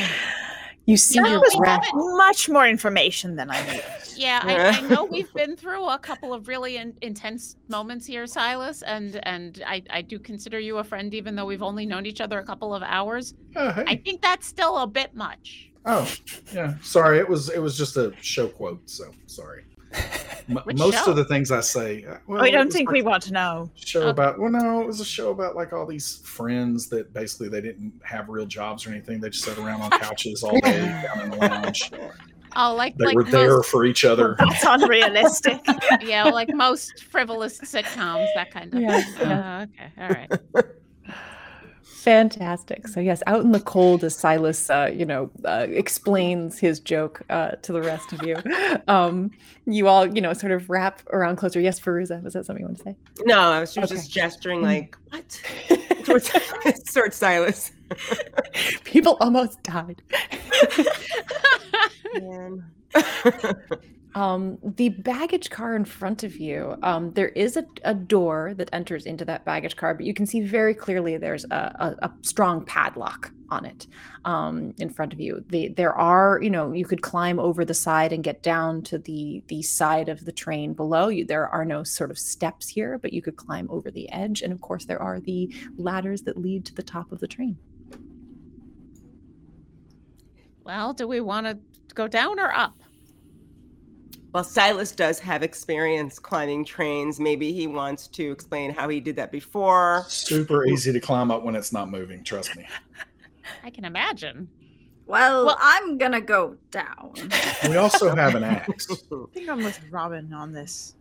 You see much more information than I need. Yeah, I know we've been through a couple of really intense moments here, Silas, and I do consider you a friend, even though we've only known each other a couple of hours. Hey. I think that's still a bit much. Oh, yeah. Sorry, it was just a show quote, so sorry. Most of the things I say... I don't think we want to know. It was a show about like all these friends that basically they didn't have real jobs or anything. They just sat around on couches all day down in the lounge. Oh, they were there for each other. That's unrealistic. Yeah, like most frivolous sitcoms, that kind of thing. Yeah. Oh, okay, all right. Fantastic. So yes, out in the cold as Silas, explains his joke to the rest of you. You all, sort of wrap around closer. Yes, Beruza, was that something you wanted to say? No, I was just gesturing like, what? towards Silas. People almost died. Man. The baggage car in front of you, there is a door that enters into that baggage car, but you can see very clearly there's a strong padlock on it in front of you. There are, you could climb over the side and get down to the side of the train below you. There are no sort of steps here, but you could climb over the edge. And of course, there are the ladders that lead to the top of the train. Well, do we want to go down or up? Well, Silas does have experience climbing trains. Maybe he wants to explain how he did that before. Super easy to climb up when it's not moving, trust me. I can imagine. Well, I'm going to go down. We also have an axe. I think I'm with Robin on this.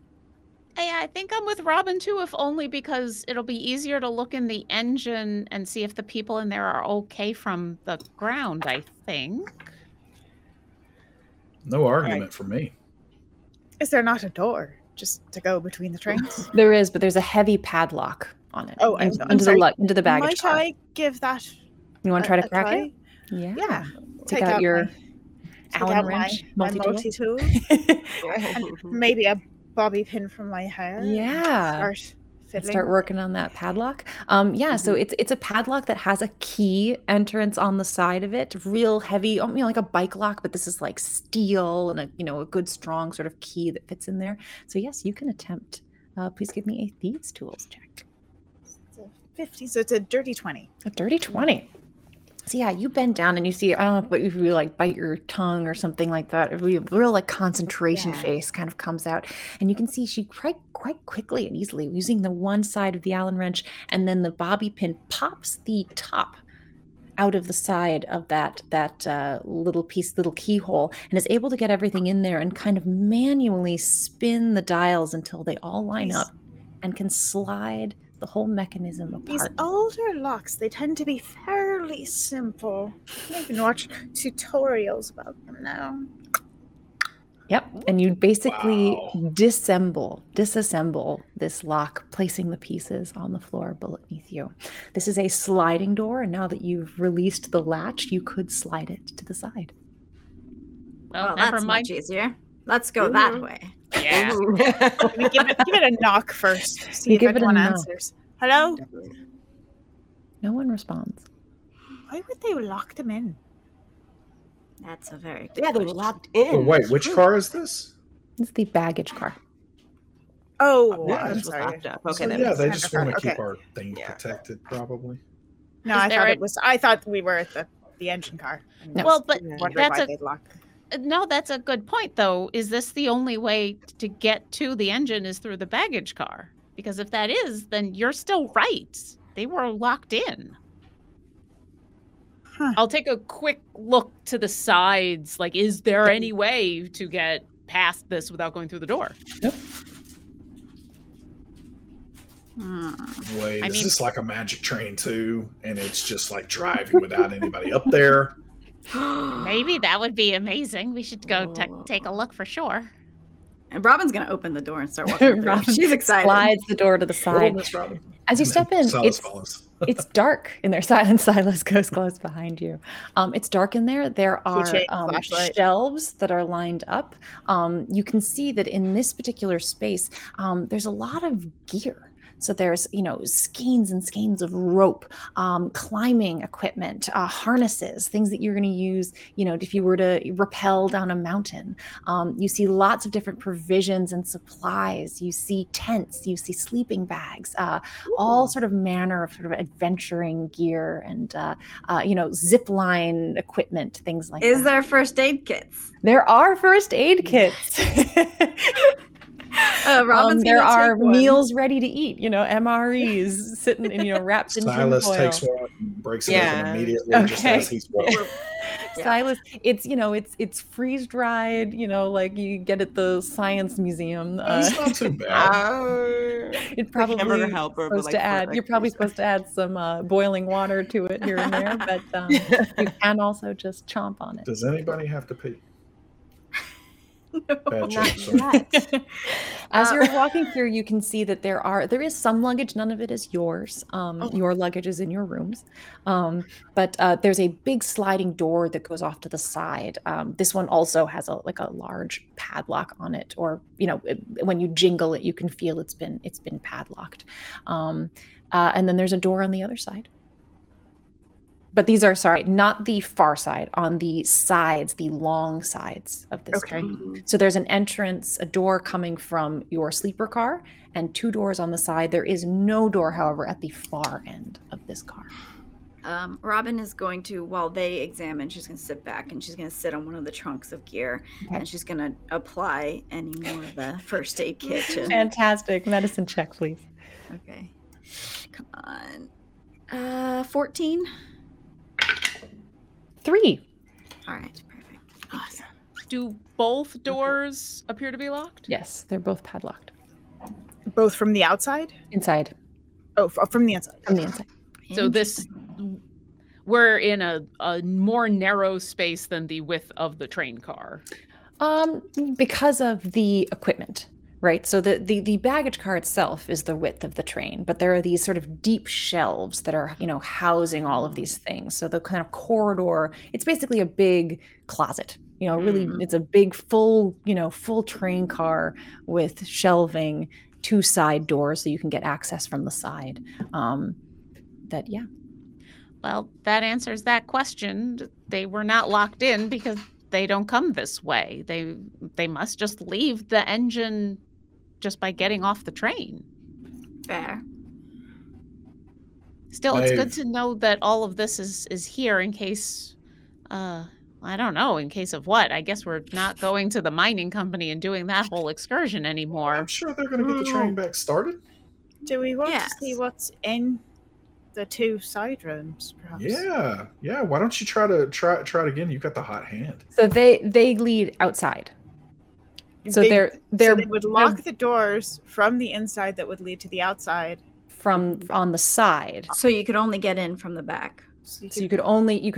Yeah, I think I'm with Robin too, if only because it'll be easier to look in the engine and see if the people in there are okay from the ground, I think. No argument for me. Is there not a door just to go between the trains? There is, but there's a heavy padlock on it. Oh, into the baggage car. Might I give that? You want to try to crack it? Yeah. Yeah. Take out your Allen wrench, multi-tool, and maybe a bobby pin from my hair. Yeah. Start working on that padlock. So it's a padlock that has a key entrance on the side of it, real heavy, like a bike lock, but this is like steel and a good strong sort of key that fits in there. So yes, you can attempt. Please give me a thieves' tools check. It's a 50, so it's a dirty 20. A dirty 20. So yeah, you bend down and you see, I don't know if you like bite your tongue or something like that. A real like concentration face kind of comes out. And you can see she quite quickly and easily using the one side of the Allen wrench, and then the bobby pin pops the top out of the side of that little keyhole, and is able to get everything in there and kind of manually spin the dials until they all line up and can slide the whole mechanism apart. These older locks, they tend to be fairly simple. You can watch tutorials about them now. Yep, and you basically disassemble this lock, placing the pieces on the floor beneath you. This is a sliding door, and now that you've released the latch, you could slide it to the side. Well, that's much easier. Let's go that way. Yeah. give it a knock first. See if anyone answers. Hello? No one responds. Why would they lock them in? That's a very good question. They were locked in. Oh, wait, which car is this? It's the baggage car. Oh, yeah, it's locked up. Okay, they just want to keep our thing protected, probably. No, I thought we were at the engine car. No. Well, but that's a... No, that's a good point, though. Is this the only way to get to the engine is through the baggage car? Because if that is, then you're still right. They were locked in. Huh. I'll take a quick look to the sides. Like, is there any way to get past this without going through the door? Yep. Wait, is this like a magic train too? And it's just like driving without anybody up there? Maybe that would be amazing. We should go take a look for sure. And Robin's going to open the door and start walking through. She's excited. Slides the door to the side. As you step in, it's dark in there. Silas goes close behind you. It's dark in there. There are shelves that are lined up. You can see that in this particular space, there's a lot of gear. So there's, skeins and skeins of rope, climbing equipment, harnesses, things that you're going to use, if you were to rappel down a mountain. You see lots of different provisions and supplies. You see tents. You see sleeping bags, all sort of manner of adventuring gear and, zip line equipment, things like that. Is there first aid kits? There are first aid kits. There are meals ready to eat, MREs sitting in, wrapped in tinfoil. Silas takes one, breaks it open immediately, just as he's walking. Silas, it's, it's freeze-dried, like you get at the Science Museum. It's not too bad. It probably you're probably supposed to add some boiling water to it here and there, but you can also just chomp on it. Does anybody have to pee? No, not As you're walking through, you can see that there is some luggage. None of it is yours. Your luggage is in your rooms. But there's a big sliding door that goes off to the side. This one also has a large padlock on it, or when you jingle it, you can feel it's been padlocked. And then there's a door on the other side. But these are, not the far side, on the sides, the long sides of this train. So there's an entrance, a door coming from your sleeper car, and two doors on the side. There is no door, however, at the far end of this car. Robin is going to, while they examine, she's going to sit back and she's going to sit on one of the trunks of gear, and she's going to apply any more of the first aid kit. Fantastic. Medicine check, please. Okay. Come on. 14. 3. All right, perfect. Awesome. Do both doors appear to be locked? Yes, they're both padlocked. Both from the outside? Inside. Oh, from the inside. From the inside. So we're in a more narrow space than the width of the train car. Because of the equipment. Right, so the baggage car itself is the width of the train, but there are these sort of deep shelves that are, housing all of these things. So the kind of corridor, it's basically a big closet. Really, it's a big full train car with shelving, two side doors so you can get access from the side. Well, that answers that question. They were not locked in because they don't come this way. They must just leave the engine just by getting off the train. Fair. Still, Maeve, it's good to know that all of this is here in case, I don't know, in case of what? I guess we're not going to the mining company and doing that whole excursion anymore. I'm sure they're going to get the train back started. Do we want to see what's in the two side rooms, perhaps? Yeah. Why don't you try it again? You've got the hot hand. So they lead outside. So they would lock the doors from the inside that would lead to the outside from on the side. So you could only get in from the back. So you can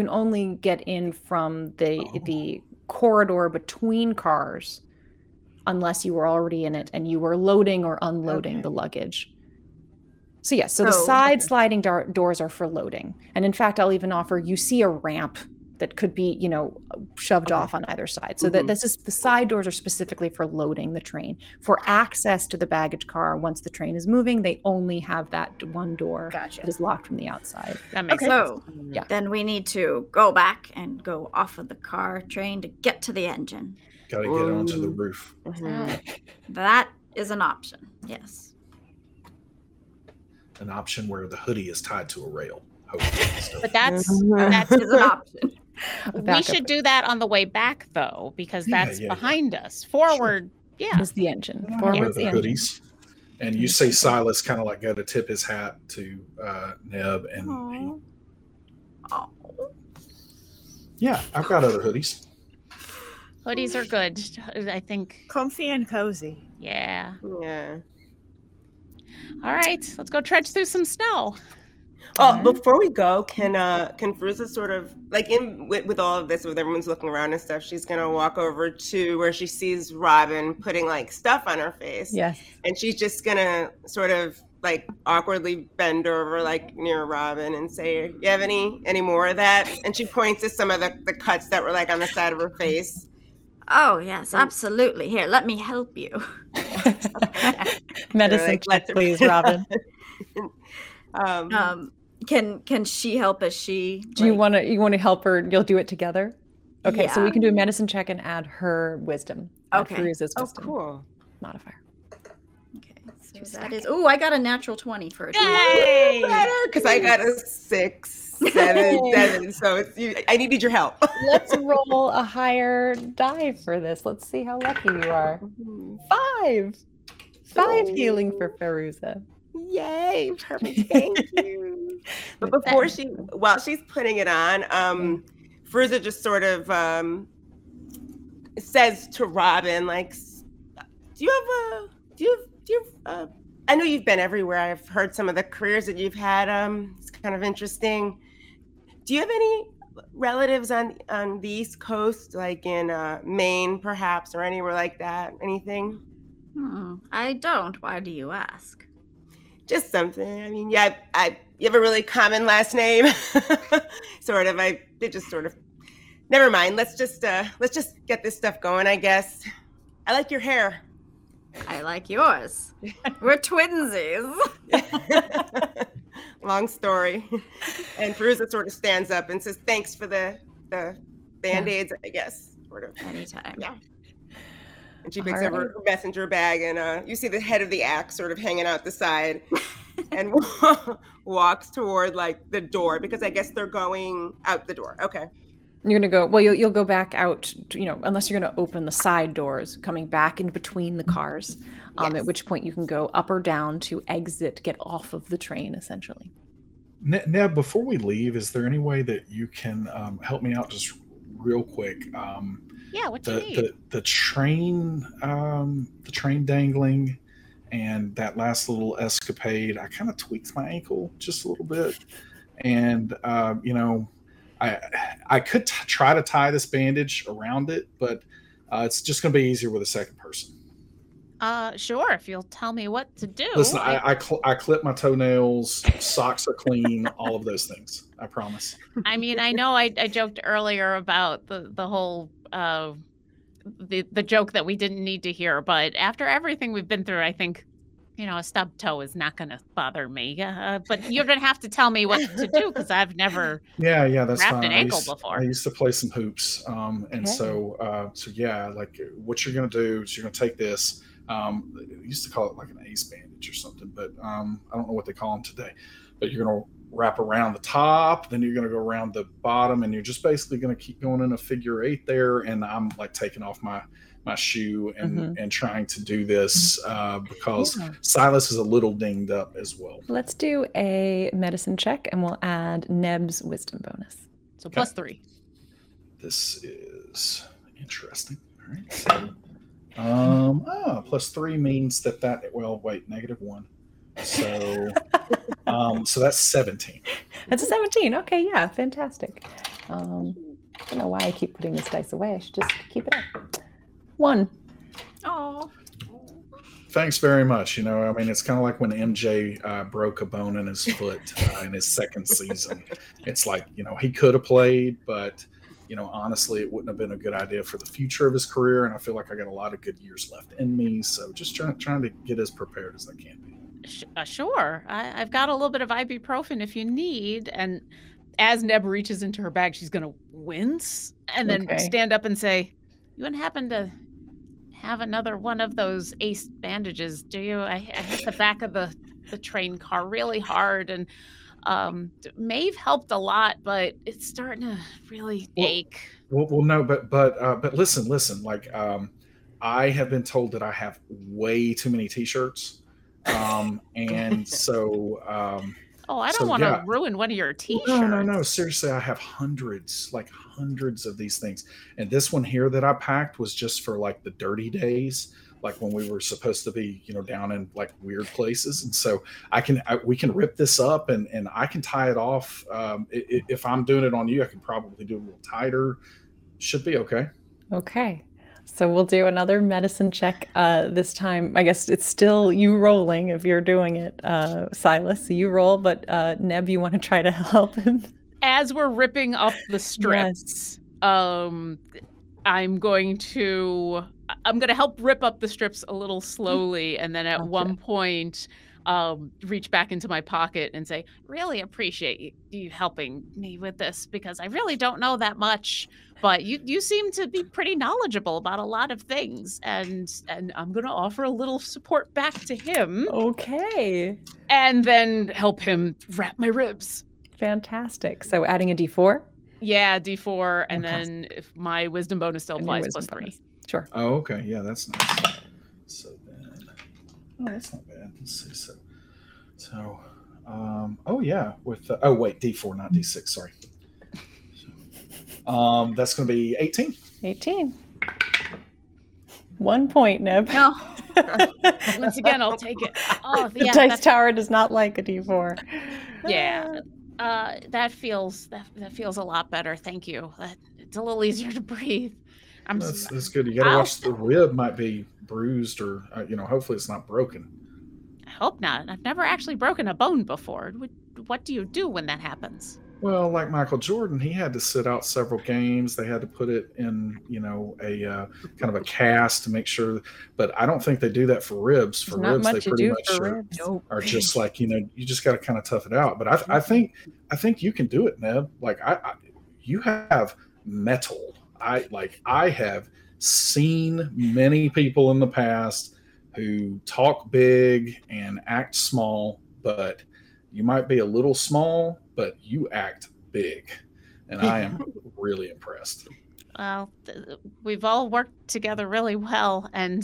only get in from the corridor between cars, unless you were already in it and you were loading or unloading the luggage. So yes, the side sliding doors are for loading. And in fact, I'll even offer, you see a ramp that could be, shoved off on either side. So that this is, the side doors are specifically for loading the train. For access to the baggage car, once the train is moving, they only have that one door that is locked from the outside. That makes sense. So then we need to go back and go off of the car train to get to the engine. Gotta get onto the roof. That is an option, yes. An option where the hoodie is tied to a rail. But that's an option. We should do that on the way back, though, because that's behind us. Forward, is the engine. Forward's the hoodies. And you see Silas kind of like go to tip his hat to Neb, and I've got other hoodies. Hoodies are good, I think. Comfy and cozy. Yeah. Yeah. All right, let's go trudge through some snow. Oh, before we go, can Beruza sort of, like, in with all of this, with everyone's looking around and stuff, she's going to walk over to where she sees Robin putting, like, stuff on her face. Yes. And she's just going to sort of, like, awkwardly bend over, like, near Robin and say, "You have any more of that?" And she points to some of the cuts that were, like, on the side of her face. Oh, yes, absolutely. Here, let me help you. Medicine, like, please, Robin. Can she help us? You want to help her? You'll do it together. Okay, so we can do a medicine check and add her wisdom. Okay. Beruza's wisdom. Oh, cool. Modifier. Okay. So that is. Oh, I got a natural 20 for it. Yay! Because I got a 6, 7, 7. So it's you. I needed your help. Let's roll a higher die for this. Let's see how lucky you are. 5 healing for Beruza. Yay, perfect, thank you. But before while she's putting it on, Beruza just sort of says to Robin, like, do you have, I know you've been everywhere. I've heard some of the careers that you've had. It's kind of interesting. Do you have any relatives on the East Coast, like in Maine perhaps, or anywhere like that, anything? I don't. Why do you ask? Just something. I mean, you have a really common last name, sort of. Never mind. Let's just get this stuff going, I guess. I like your hair. I like yours. We're twinsies. Long story. And Beruza sort of stands up and says, "Thanks for the band-aids, I guess." Sort of. Anytime. Yeah. And she picks up her messenger bag, and you see the head of the axe sort of hanging out the side and walks toward, like, the door, because I guess they're going out the door. Okay. You're going to go, well, you'll go back out, you know, unless you're going to open the side doors, coming back in between the cars, at which point you can go up or down to exit, get off of the train, essentially. Now, before we leave, is there any way that you can help me out just real quick? Yeah, what do you need? The train, dangling, and that last little escapade. I kind of tweaked my ankle just a little bit, and I could try to tie this bandage around it, but it's just going to be easier with a second person. Sure. If you'll tell me what to do. Listen, I clip my toenails. Socks are clean. All of those things. I promise. I mean, I know I joked earlier about the whole. The joke that we didn't need to hear, but after everything we've been through, I think, you know, a stubbed toe is not going to bother me. But you're going to have to tell me what to do, because I've never that's wrapped fine. An ankle before. I used to play some hoops, like what you're going to do is you're going to take this. They used to call it like an ace bandage or something, but I don't know what they call them today. But you're going to wrap around the top, then you're going to go around the bottom, and you're just basically going to keep going in a figure eight there. And I'm like taking off my shoe and trying to do this because Silas is a little dinged up as well. Let's do a medicine check, and we'll add Neb's wisdom bonus. So +3. This is interesting. All right. So, +3 means that -1. So, so that's 17. That's a 17. Okay, yeah, fantastic. I don't know why I keep putting this dice away. I should just keep it up. 1. Oh. Thanks very much. You know, I mean, it's kind of like when MJ broke a bone in his foot in his second season. It's like, you know, he could have played, but, you know, honestly, it wouldn't have been a good idea for the future of his career. And I feel like I got a lot of good years left in me. So just trying to get as prepared as I can be. Sure. I've got a little bit of ibuprofen if you need. And as Neb reaches into her bag, she's going to wince and then stand up and say, "You wouldn't happen to have another one of those ace bandages, do you? I hit the back of the train car really hard, and Maeve helped a lot, but it's starting to really ache. Well, no, but listen. Like, I have been told that I have way too many t-shirts, and so. I don't want to ruin one of your t-shirts. No. Seriously, I have hundreds of these things, and this one here that I packed was just for like the dirty days. Like when we were supposed to be, down in like weird places. And so we can rip this up and I can tie it off. If I'm doing it on you, I can probably do it a little tighter. Should be okay. Okay. So we'll do another medicine check this time. I guess it's still you rolling if you're doing it, Silas. You roll, but Neb, you want to try to help him? As we're ripping up the strips, yes. I'm going to help rip up the strips a little slowly, and then at one point reach back into my pocket and say, really appreciate you helping me with this, because I really don't know that much, but you seem to be pretty knowledgeable about a lot of things, and I'm going to offer a little support back to him. Okay. And then help him wrap my ribs. Fantastic. So adding a D4? Yeah, D4, and then if my wisdom bonus still applies, plus 3. Bonus. Sure. Oh, okay. Yeah, that's nice. So then, that's not bad. Let's see. So, with D4, not D6. Sorry. That's going to be 18. 1 point, Neb. No. Once again, I'll take it. Oh, yeah, the dice tower does not like a D4. Yeah. That feels a lot better. Thank you. It's a little easier to breathe. That's good. You got to watch the rib might be bruised or, hopefully it's not broken. I hope not. I've never actually broken a bone before. What do you do when that happens? Well, like Michael Jordan, he had to sit out several games. They had to put it in, a kind of a cast to make sure. But I don't think they do that for ribs. For ribs, they pretty much are just like, you just got to kind of tough it out. But I think you can do it, Neb. Like you have metal. I have seen many people in the past who talk big and act small, but you might be a little small, but you act big. And I am really impressed. Well, we've all worked together really well. And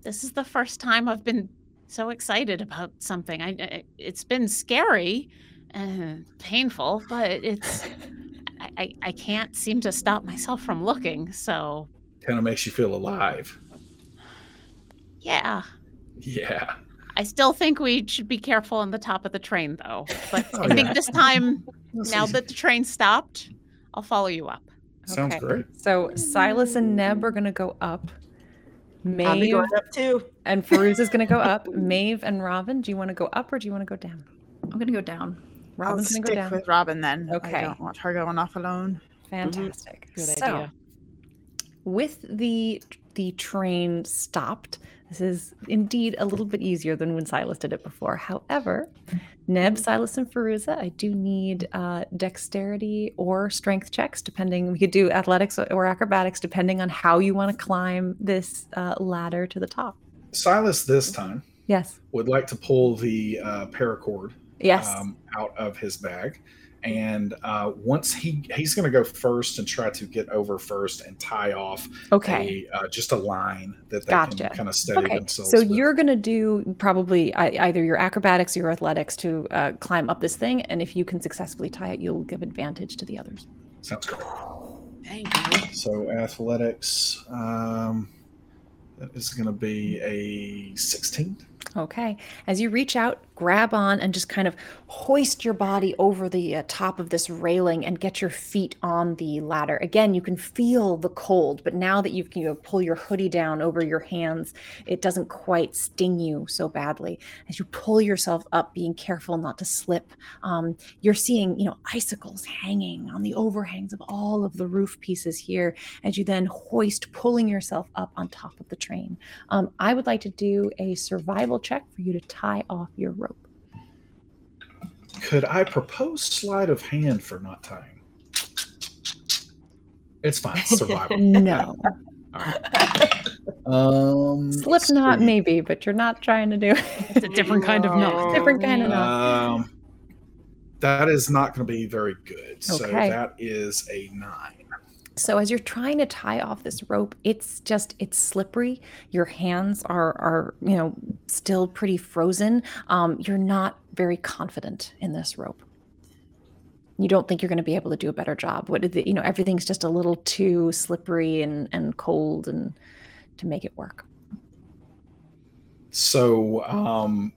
this is the first time I've been so excited about something. It's been scary and painful, but it's... I can't seem to stop myself from looking, so... Kind of makes you feel alive. Yeah. Yeah. I still think we should be careful on the top of the train, though. But I think this time, now that the train stopped, I'll follow you up. Sounds great. So Silas and Neb are going to go up. Maeve, I'll be going up, too. And Beruza's going to go up. Maeve and Robin, do you want to go up or do you want to go down? I'm going to go down. Robin's going to go down. With Robin then. Okay. I don't want her going off alone. Fantastic. Mm-hmm. Good idea. With the train stopped, this is indeed a little bit easier than when Silas did it before. However, Neb, Silas, and Beruza, I do need dexterity or strength checks, depending. We could do athletics or acrobatics, depending on how you want to climb this ladder to the top. Silas this time would like to pull the paracord. Yes. Out of his bag. And once he's going to go first and try to get over first and tie off just a line that they can kind of steady themselves. So with. You're going to do probably either your acrobatics or your athletics to climb up this thing. And if you can successfully tie it, you'll give advantage to the others. Sounds good. Thank you. So athletics, that is going to be a 16. Okay. As you reach out, grab on and just kind of hoist your body over the top of this railing and get your feet on the ladder. Again, you can feel the cold, but now that you can pull your hoodie down over your hands, it doesn't quite sting you so badly. As you pull yourself up, being careful not to slip, you're seeing, icicles hanging on the overhangs of all of the roof pieces here. As you then hoist, pulling yourself up on top of the train. I would like to do a survival check for you to tie off your rope. Could I propose sleight of hand for not tying? It's fine. Survival. No. All right. Slip knot maybe, but you're not trying to do it. It's a different kind of knot. That is not going to be very good. Okay. So that is a 9. So as you're trying to tie off this rope, it's slippery. Your hands are still pretty frozen. You're not very confident in this rope. You don't think you're going to be able to do a better job. Everything's just a little too slippery and cold and to make it work. So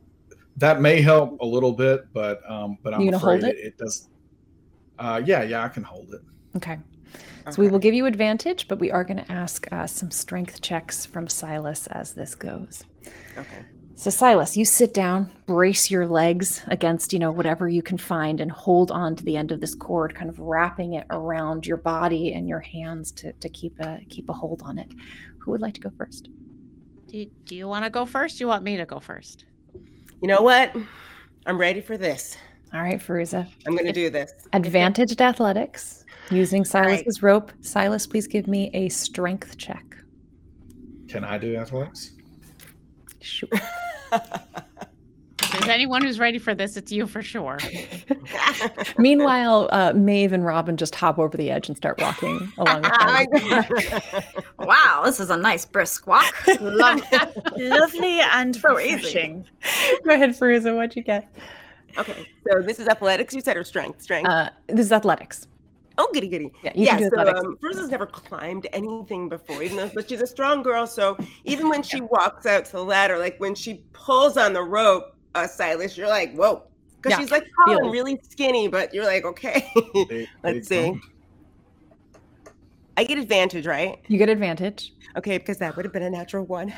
that may help a little bit, but I'm afraid it doesn't. Yeah, I can hold it. Okay. So we will give you advantage, but we are going to ask some strength checks from Silas as this goes. Okay. So Silas, you sit down, brace your legs against, whatever you can find and hold on to the end of this cord, kind of wrapping it around your body and your hands to keep a hold on it. Who would like to go first? Do you want to go first? You want me to go first? You know what? I'm ready for this. All right, Beruza. I'm going to do this. Advantaged athletics using Silas's rope. Silas, please give me a strength check. Can I do athletics? Sure. If there's anyone who's ready for this, it's you for sure. Meanwhile, Maeve and Robin just hop over the edge and start walking along the Wow, this is a nice brisk walk. Lovely and refreshing. Go ahead, Beruza, what'd you get? Okay, so this is athletics, you said, or strength? This is athletics. Oh, goody. Yeah, so Bruce's never climbed anything before, but she's a strong girl. So even when she walks out to the ladder, like when she pulls on the rope, Silas, you're like, whoa. Because she's like tall and really skinny, but you're like, okay, let's see. I get advantage, right? You get advantage. Okay, because that would have been a natural one.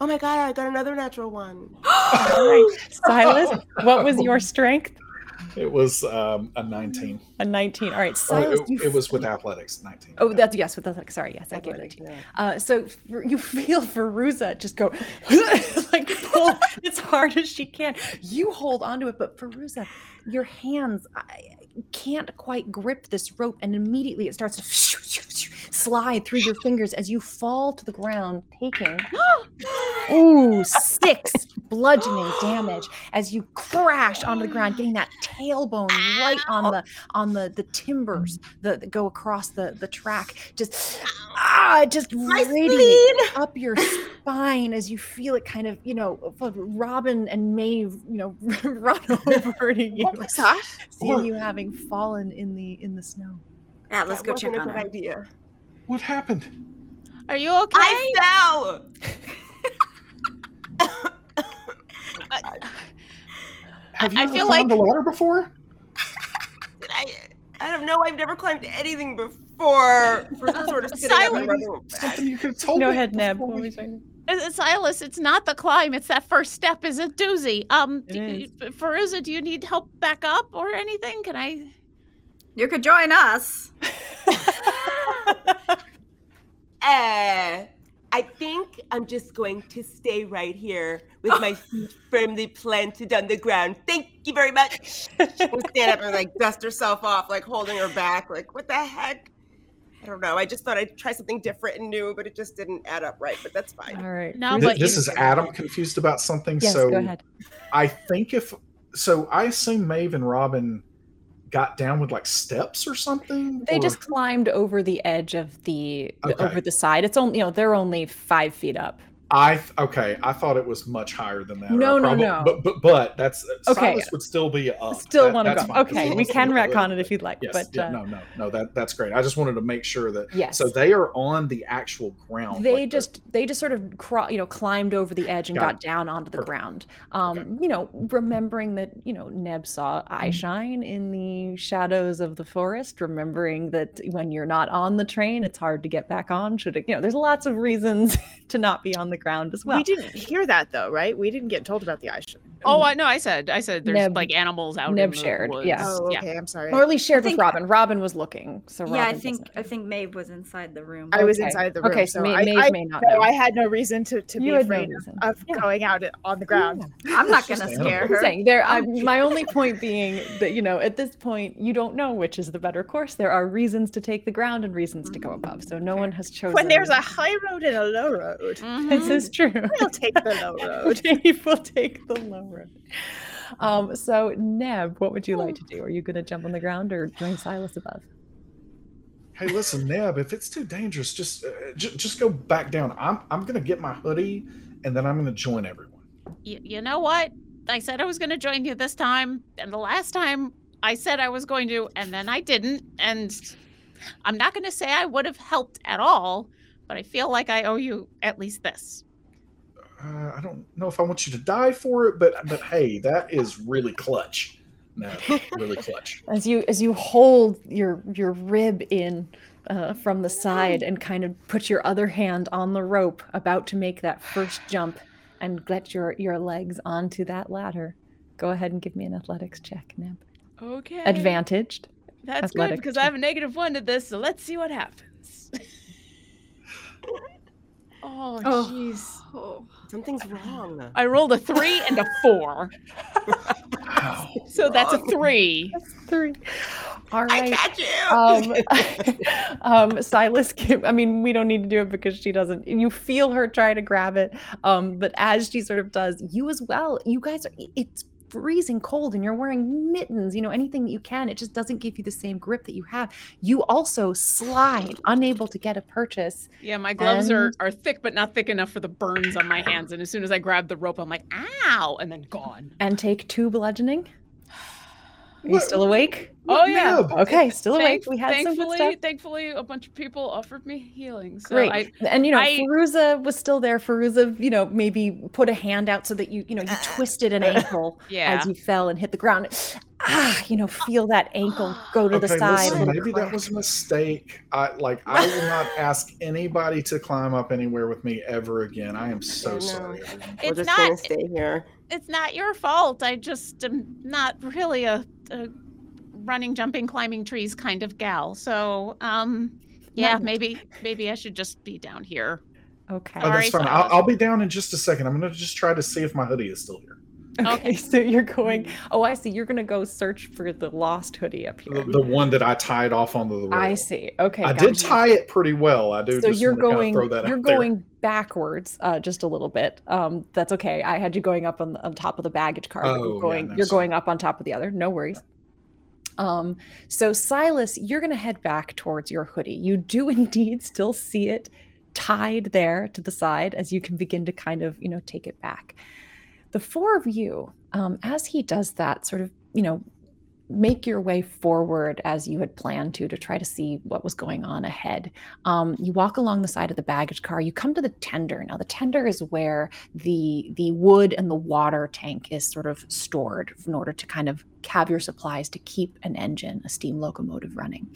Oh my God, I got another natural one. Right. Silas, what was your strength? It was a 19. A 19. All right, Silas. It was with athletics, 19. Oh, that's yes, with athletics. Sorry, yes, I gave it to you. So you feel Beruza just go, like pull as hard as she can. You hold onto it, but Beruza, your hands can't quite grip this rope, and immediately it starts to slide through your fingers as you fall to the ground, taking 6 bludgeoning damage as you crash onto the ground, getting that tailbone right on the timbers that go across the track, just radiating up your spine as you feel it kind of, Robin and Maeve, run over to you. What was that? Seeing you having fallen in the snow. Yeah, let's go check on her. What happened? Are you okay? I fell. Have you ever climbed the ladder before? I don't know. I've never climbed anything before. For some sort of something you could have told me. Go ahead, Neb. Silas, it's not the climb. It's that first step is a doozy. Beruza, do you need help back up or anything? Can I? You could join us. I think I'm just going to stay right here with my feet firmly planted on the ground. Thank you very much. She'll stand up and like dust herself off, like holding her back. Like, what the heck? I don't know. I just thought I'd try something different and new, but it just didn't add up right. But that's fine. All right. No, this is Adam confused about something. Yes, so go ahead. I assume Maeve and Robin got down with like steps or something? They just climbed over the edge of over the side. It's only, they're only 5 feet up. I thought it was much higher than that. No. But that's okay. Silas would still be up. Still want to go. Fine, okay, we can retcon it if you'd like. Yes, but no. That's great. I just wanted to make sure that. Yes. So they are on the actual ground. They like just sort of climbed over the edge and got down onto the ground. Okay. Remembering that Neb saw eye shine in the shadows of the forest. Remembering that when you're not on the train, it's hard to get back on. There's lots of reasons to not be on the ground as well. We didn't hear that though, right? We didn't get told about the eye shine. Oh, I know. I said there's Neb, like animals out. Neb in the shared. Woods. Yeah. Oh, okay. I'm sorry. Or at least shared with Robin. Robin was looking. So Robin I think Maeve was inside the room. I was inside the room. Okay, so Maeve may not. No, I had no reason to be afraid of going out on the ground. Yeah. I'm not going to scare her. My only point being that at this point you don't know which is the better course. There are reasons to take the ground and reasons to go above. So no one has chosen. When there's a high road and a low road, this is true. We'll take the low road. We'll take the low road. So Neb, what would you like to do? Are you going to jump on the ground or join Silas above? Hey, listen, Neb, if it's too dangerous, just go back down. I'm going to get my hoodie and then I'm going to join everyone. You know what? I said I was going to join you this time, and the last time I said I was going to, and then I didn't. And I'm not going to say I would have helped at all, but I feel like I owe you at least this. I don't know if I want you to die for it, but hey, that is really clutch. No, really clutch. As you hold your rib in from the side and kind of put your other hand on the rope, about to make that first jump and get your legs onto that ladder. Go ahead and give me an athletics check, Neb. Okay. Advantaged. That's good because I have a -1 to this, so let's see what happens. Oh, jeez. Oh. Something's wrong. I rolled a 3 and a 4. Wow. So that's a 3. That's 3. All right. I got you. Silas, we don't need to do it because she doesn't. You feel her try to grab it. But as she sort of does, you as well, you guys, it's freezing cold and you're wearing mittens, anything that you can. It just doesn't give you the same grip that you have. You also slide, unable to get a purchase. Yeah, my gloves are thick, but not thick enough for the burns on my hands. And as soon as I grab the rope, I'm like, ow, and then gone. And take 2 bludgeoning. Are you still awake? Oh, yeah. Okay, still awake. We had some good stuff. Thankfully, a bunch of people offered me healing. So great. Beruza was still there. Beruza, maybe put a hand out so that you twisted an ankle as you fell and hit the ground. Feel that ankle go to the side. Listen, maybe that was a mistake. I will not ask anybody to climb up anywhere with me ever again. I am so sorry. We're just going to stay here. It's not your fault. I just am not really a running, jumping, climbing trees kind of gal. So, maybe I should just be down here. Okay. Oh, that's fine. I'll be down in just a second. I'm going to just try to see if my hoodie is still here. Okay, so you're going. Oh, I see. You're going to go search for the lost hoodie up here. The one that I tied off on the rail. I see. Okay, I did tie it pretty well. I do. So just kind of throw that you're going there. Backwards, just a little bit. That's okay. I had you going up on top of the baggage car. Oh, you're going up on top of the other. No worries. So Silas, you're going to head back towards your hoodie. You do indeed still see it tied there to the side as you can begin to kind of take it back. The four of you, as he does that, sort of, make your way forward as you had planned to try to see what was going on ahead. You walk along the side of the baggage car. You come to the tender. Now, the tender is where the wood and the water tank is sort of stored in order to kind of have your supplies to keep an engine, a steam locomotive running.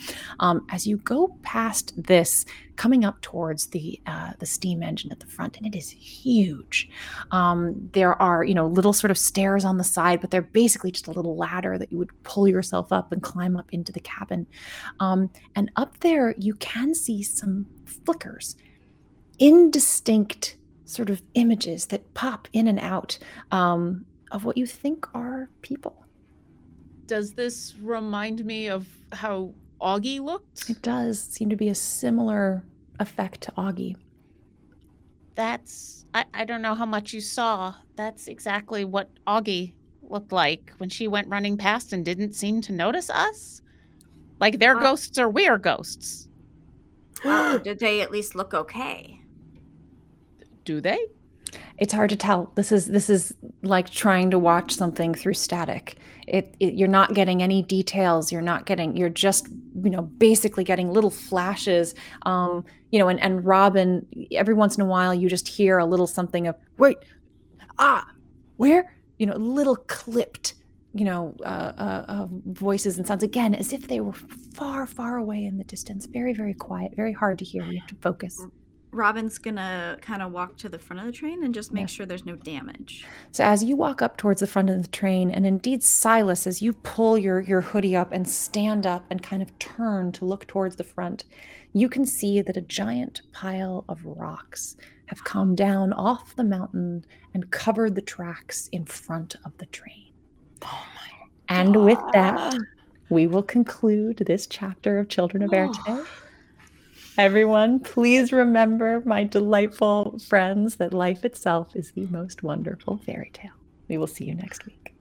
As you go past this, coming up towards the steam engine at the front, and it is huge. There are, little sort of stairs on the side, but they're basically just a little ladder that you would pull yourself up and climb up into the cabin. And up there, you can see some flickers, indistinct sort of images that pop in and out of what you think are people. Does this remind me of how Augie looked? It does seem to be a similar effect to Augie. I don't know how much you saw. That's exactly what Augie looked like when she went running past and didn't seem to notice us. Like their ghosts or we're ghosts. Oh, did they at least look okay? Do they? It's hard to tell. This is like trying to watch something through static. You're not getting any details. You're just, basically getting little flashes. And Robin, every once in a while, you just hear a little something of, wait, where? Little clipped, voices and sounds again, as if they were far, far away in the distance. Very, very quiet, very hard to hear. You have to focus. Robin's gonna kind of walk to the front of the train and just make sure there's no damage. So as you walk up towards the front of the train, and indeed Silas, as you pull your hoodie up and stand up and kind of turn to look towards the front, you can see that a giant pile of rocks have come down off the mountain and covered the tracks in front of the train. Oh my! And God. With that, we will conclude this chapter of Children of Erte. Everyone, please remember, my delightful friends, that life itself is the most wonderful fairy tale. We will see you next week.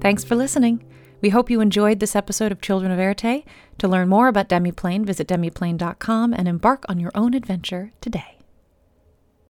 Thanks for listening. We hope you enjoyed this episode of Children of Erte. To learn more about Demiplane, visit demiplane.com and embark on your own adventure today.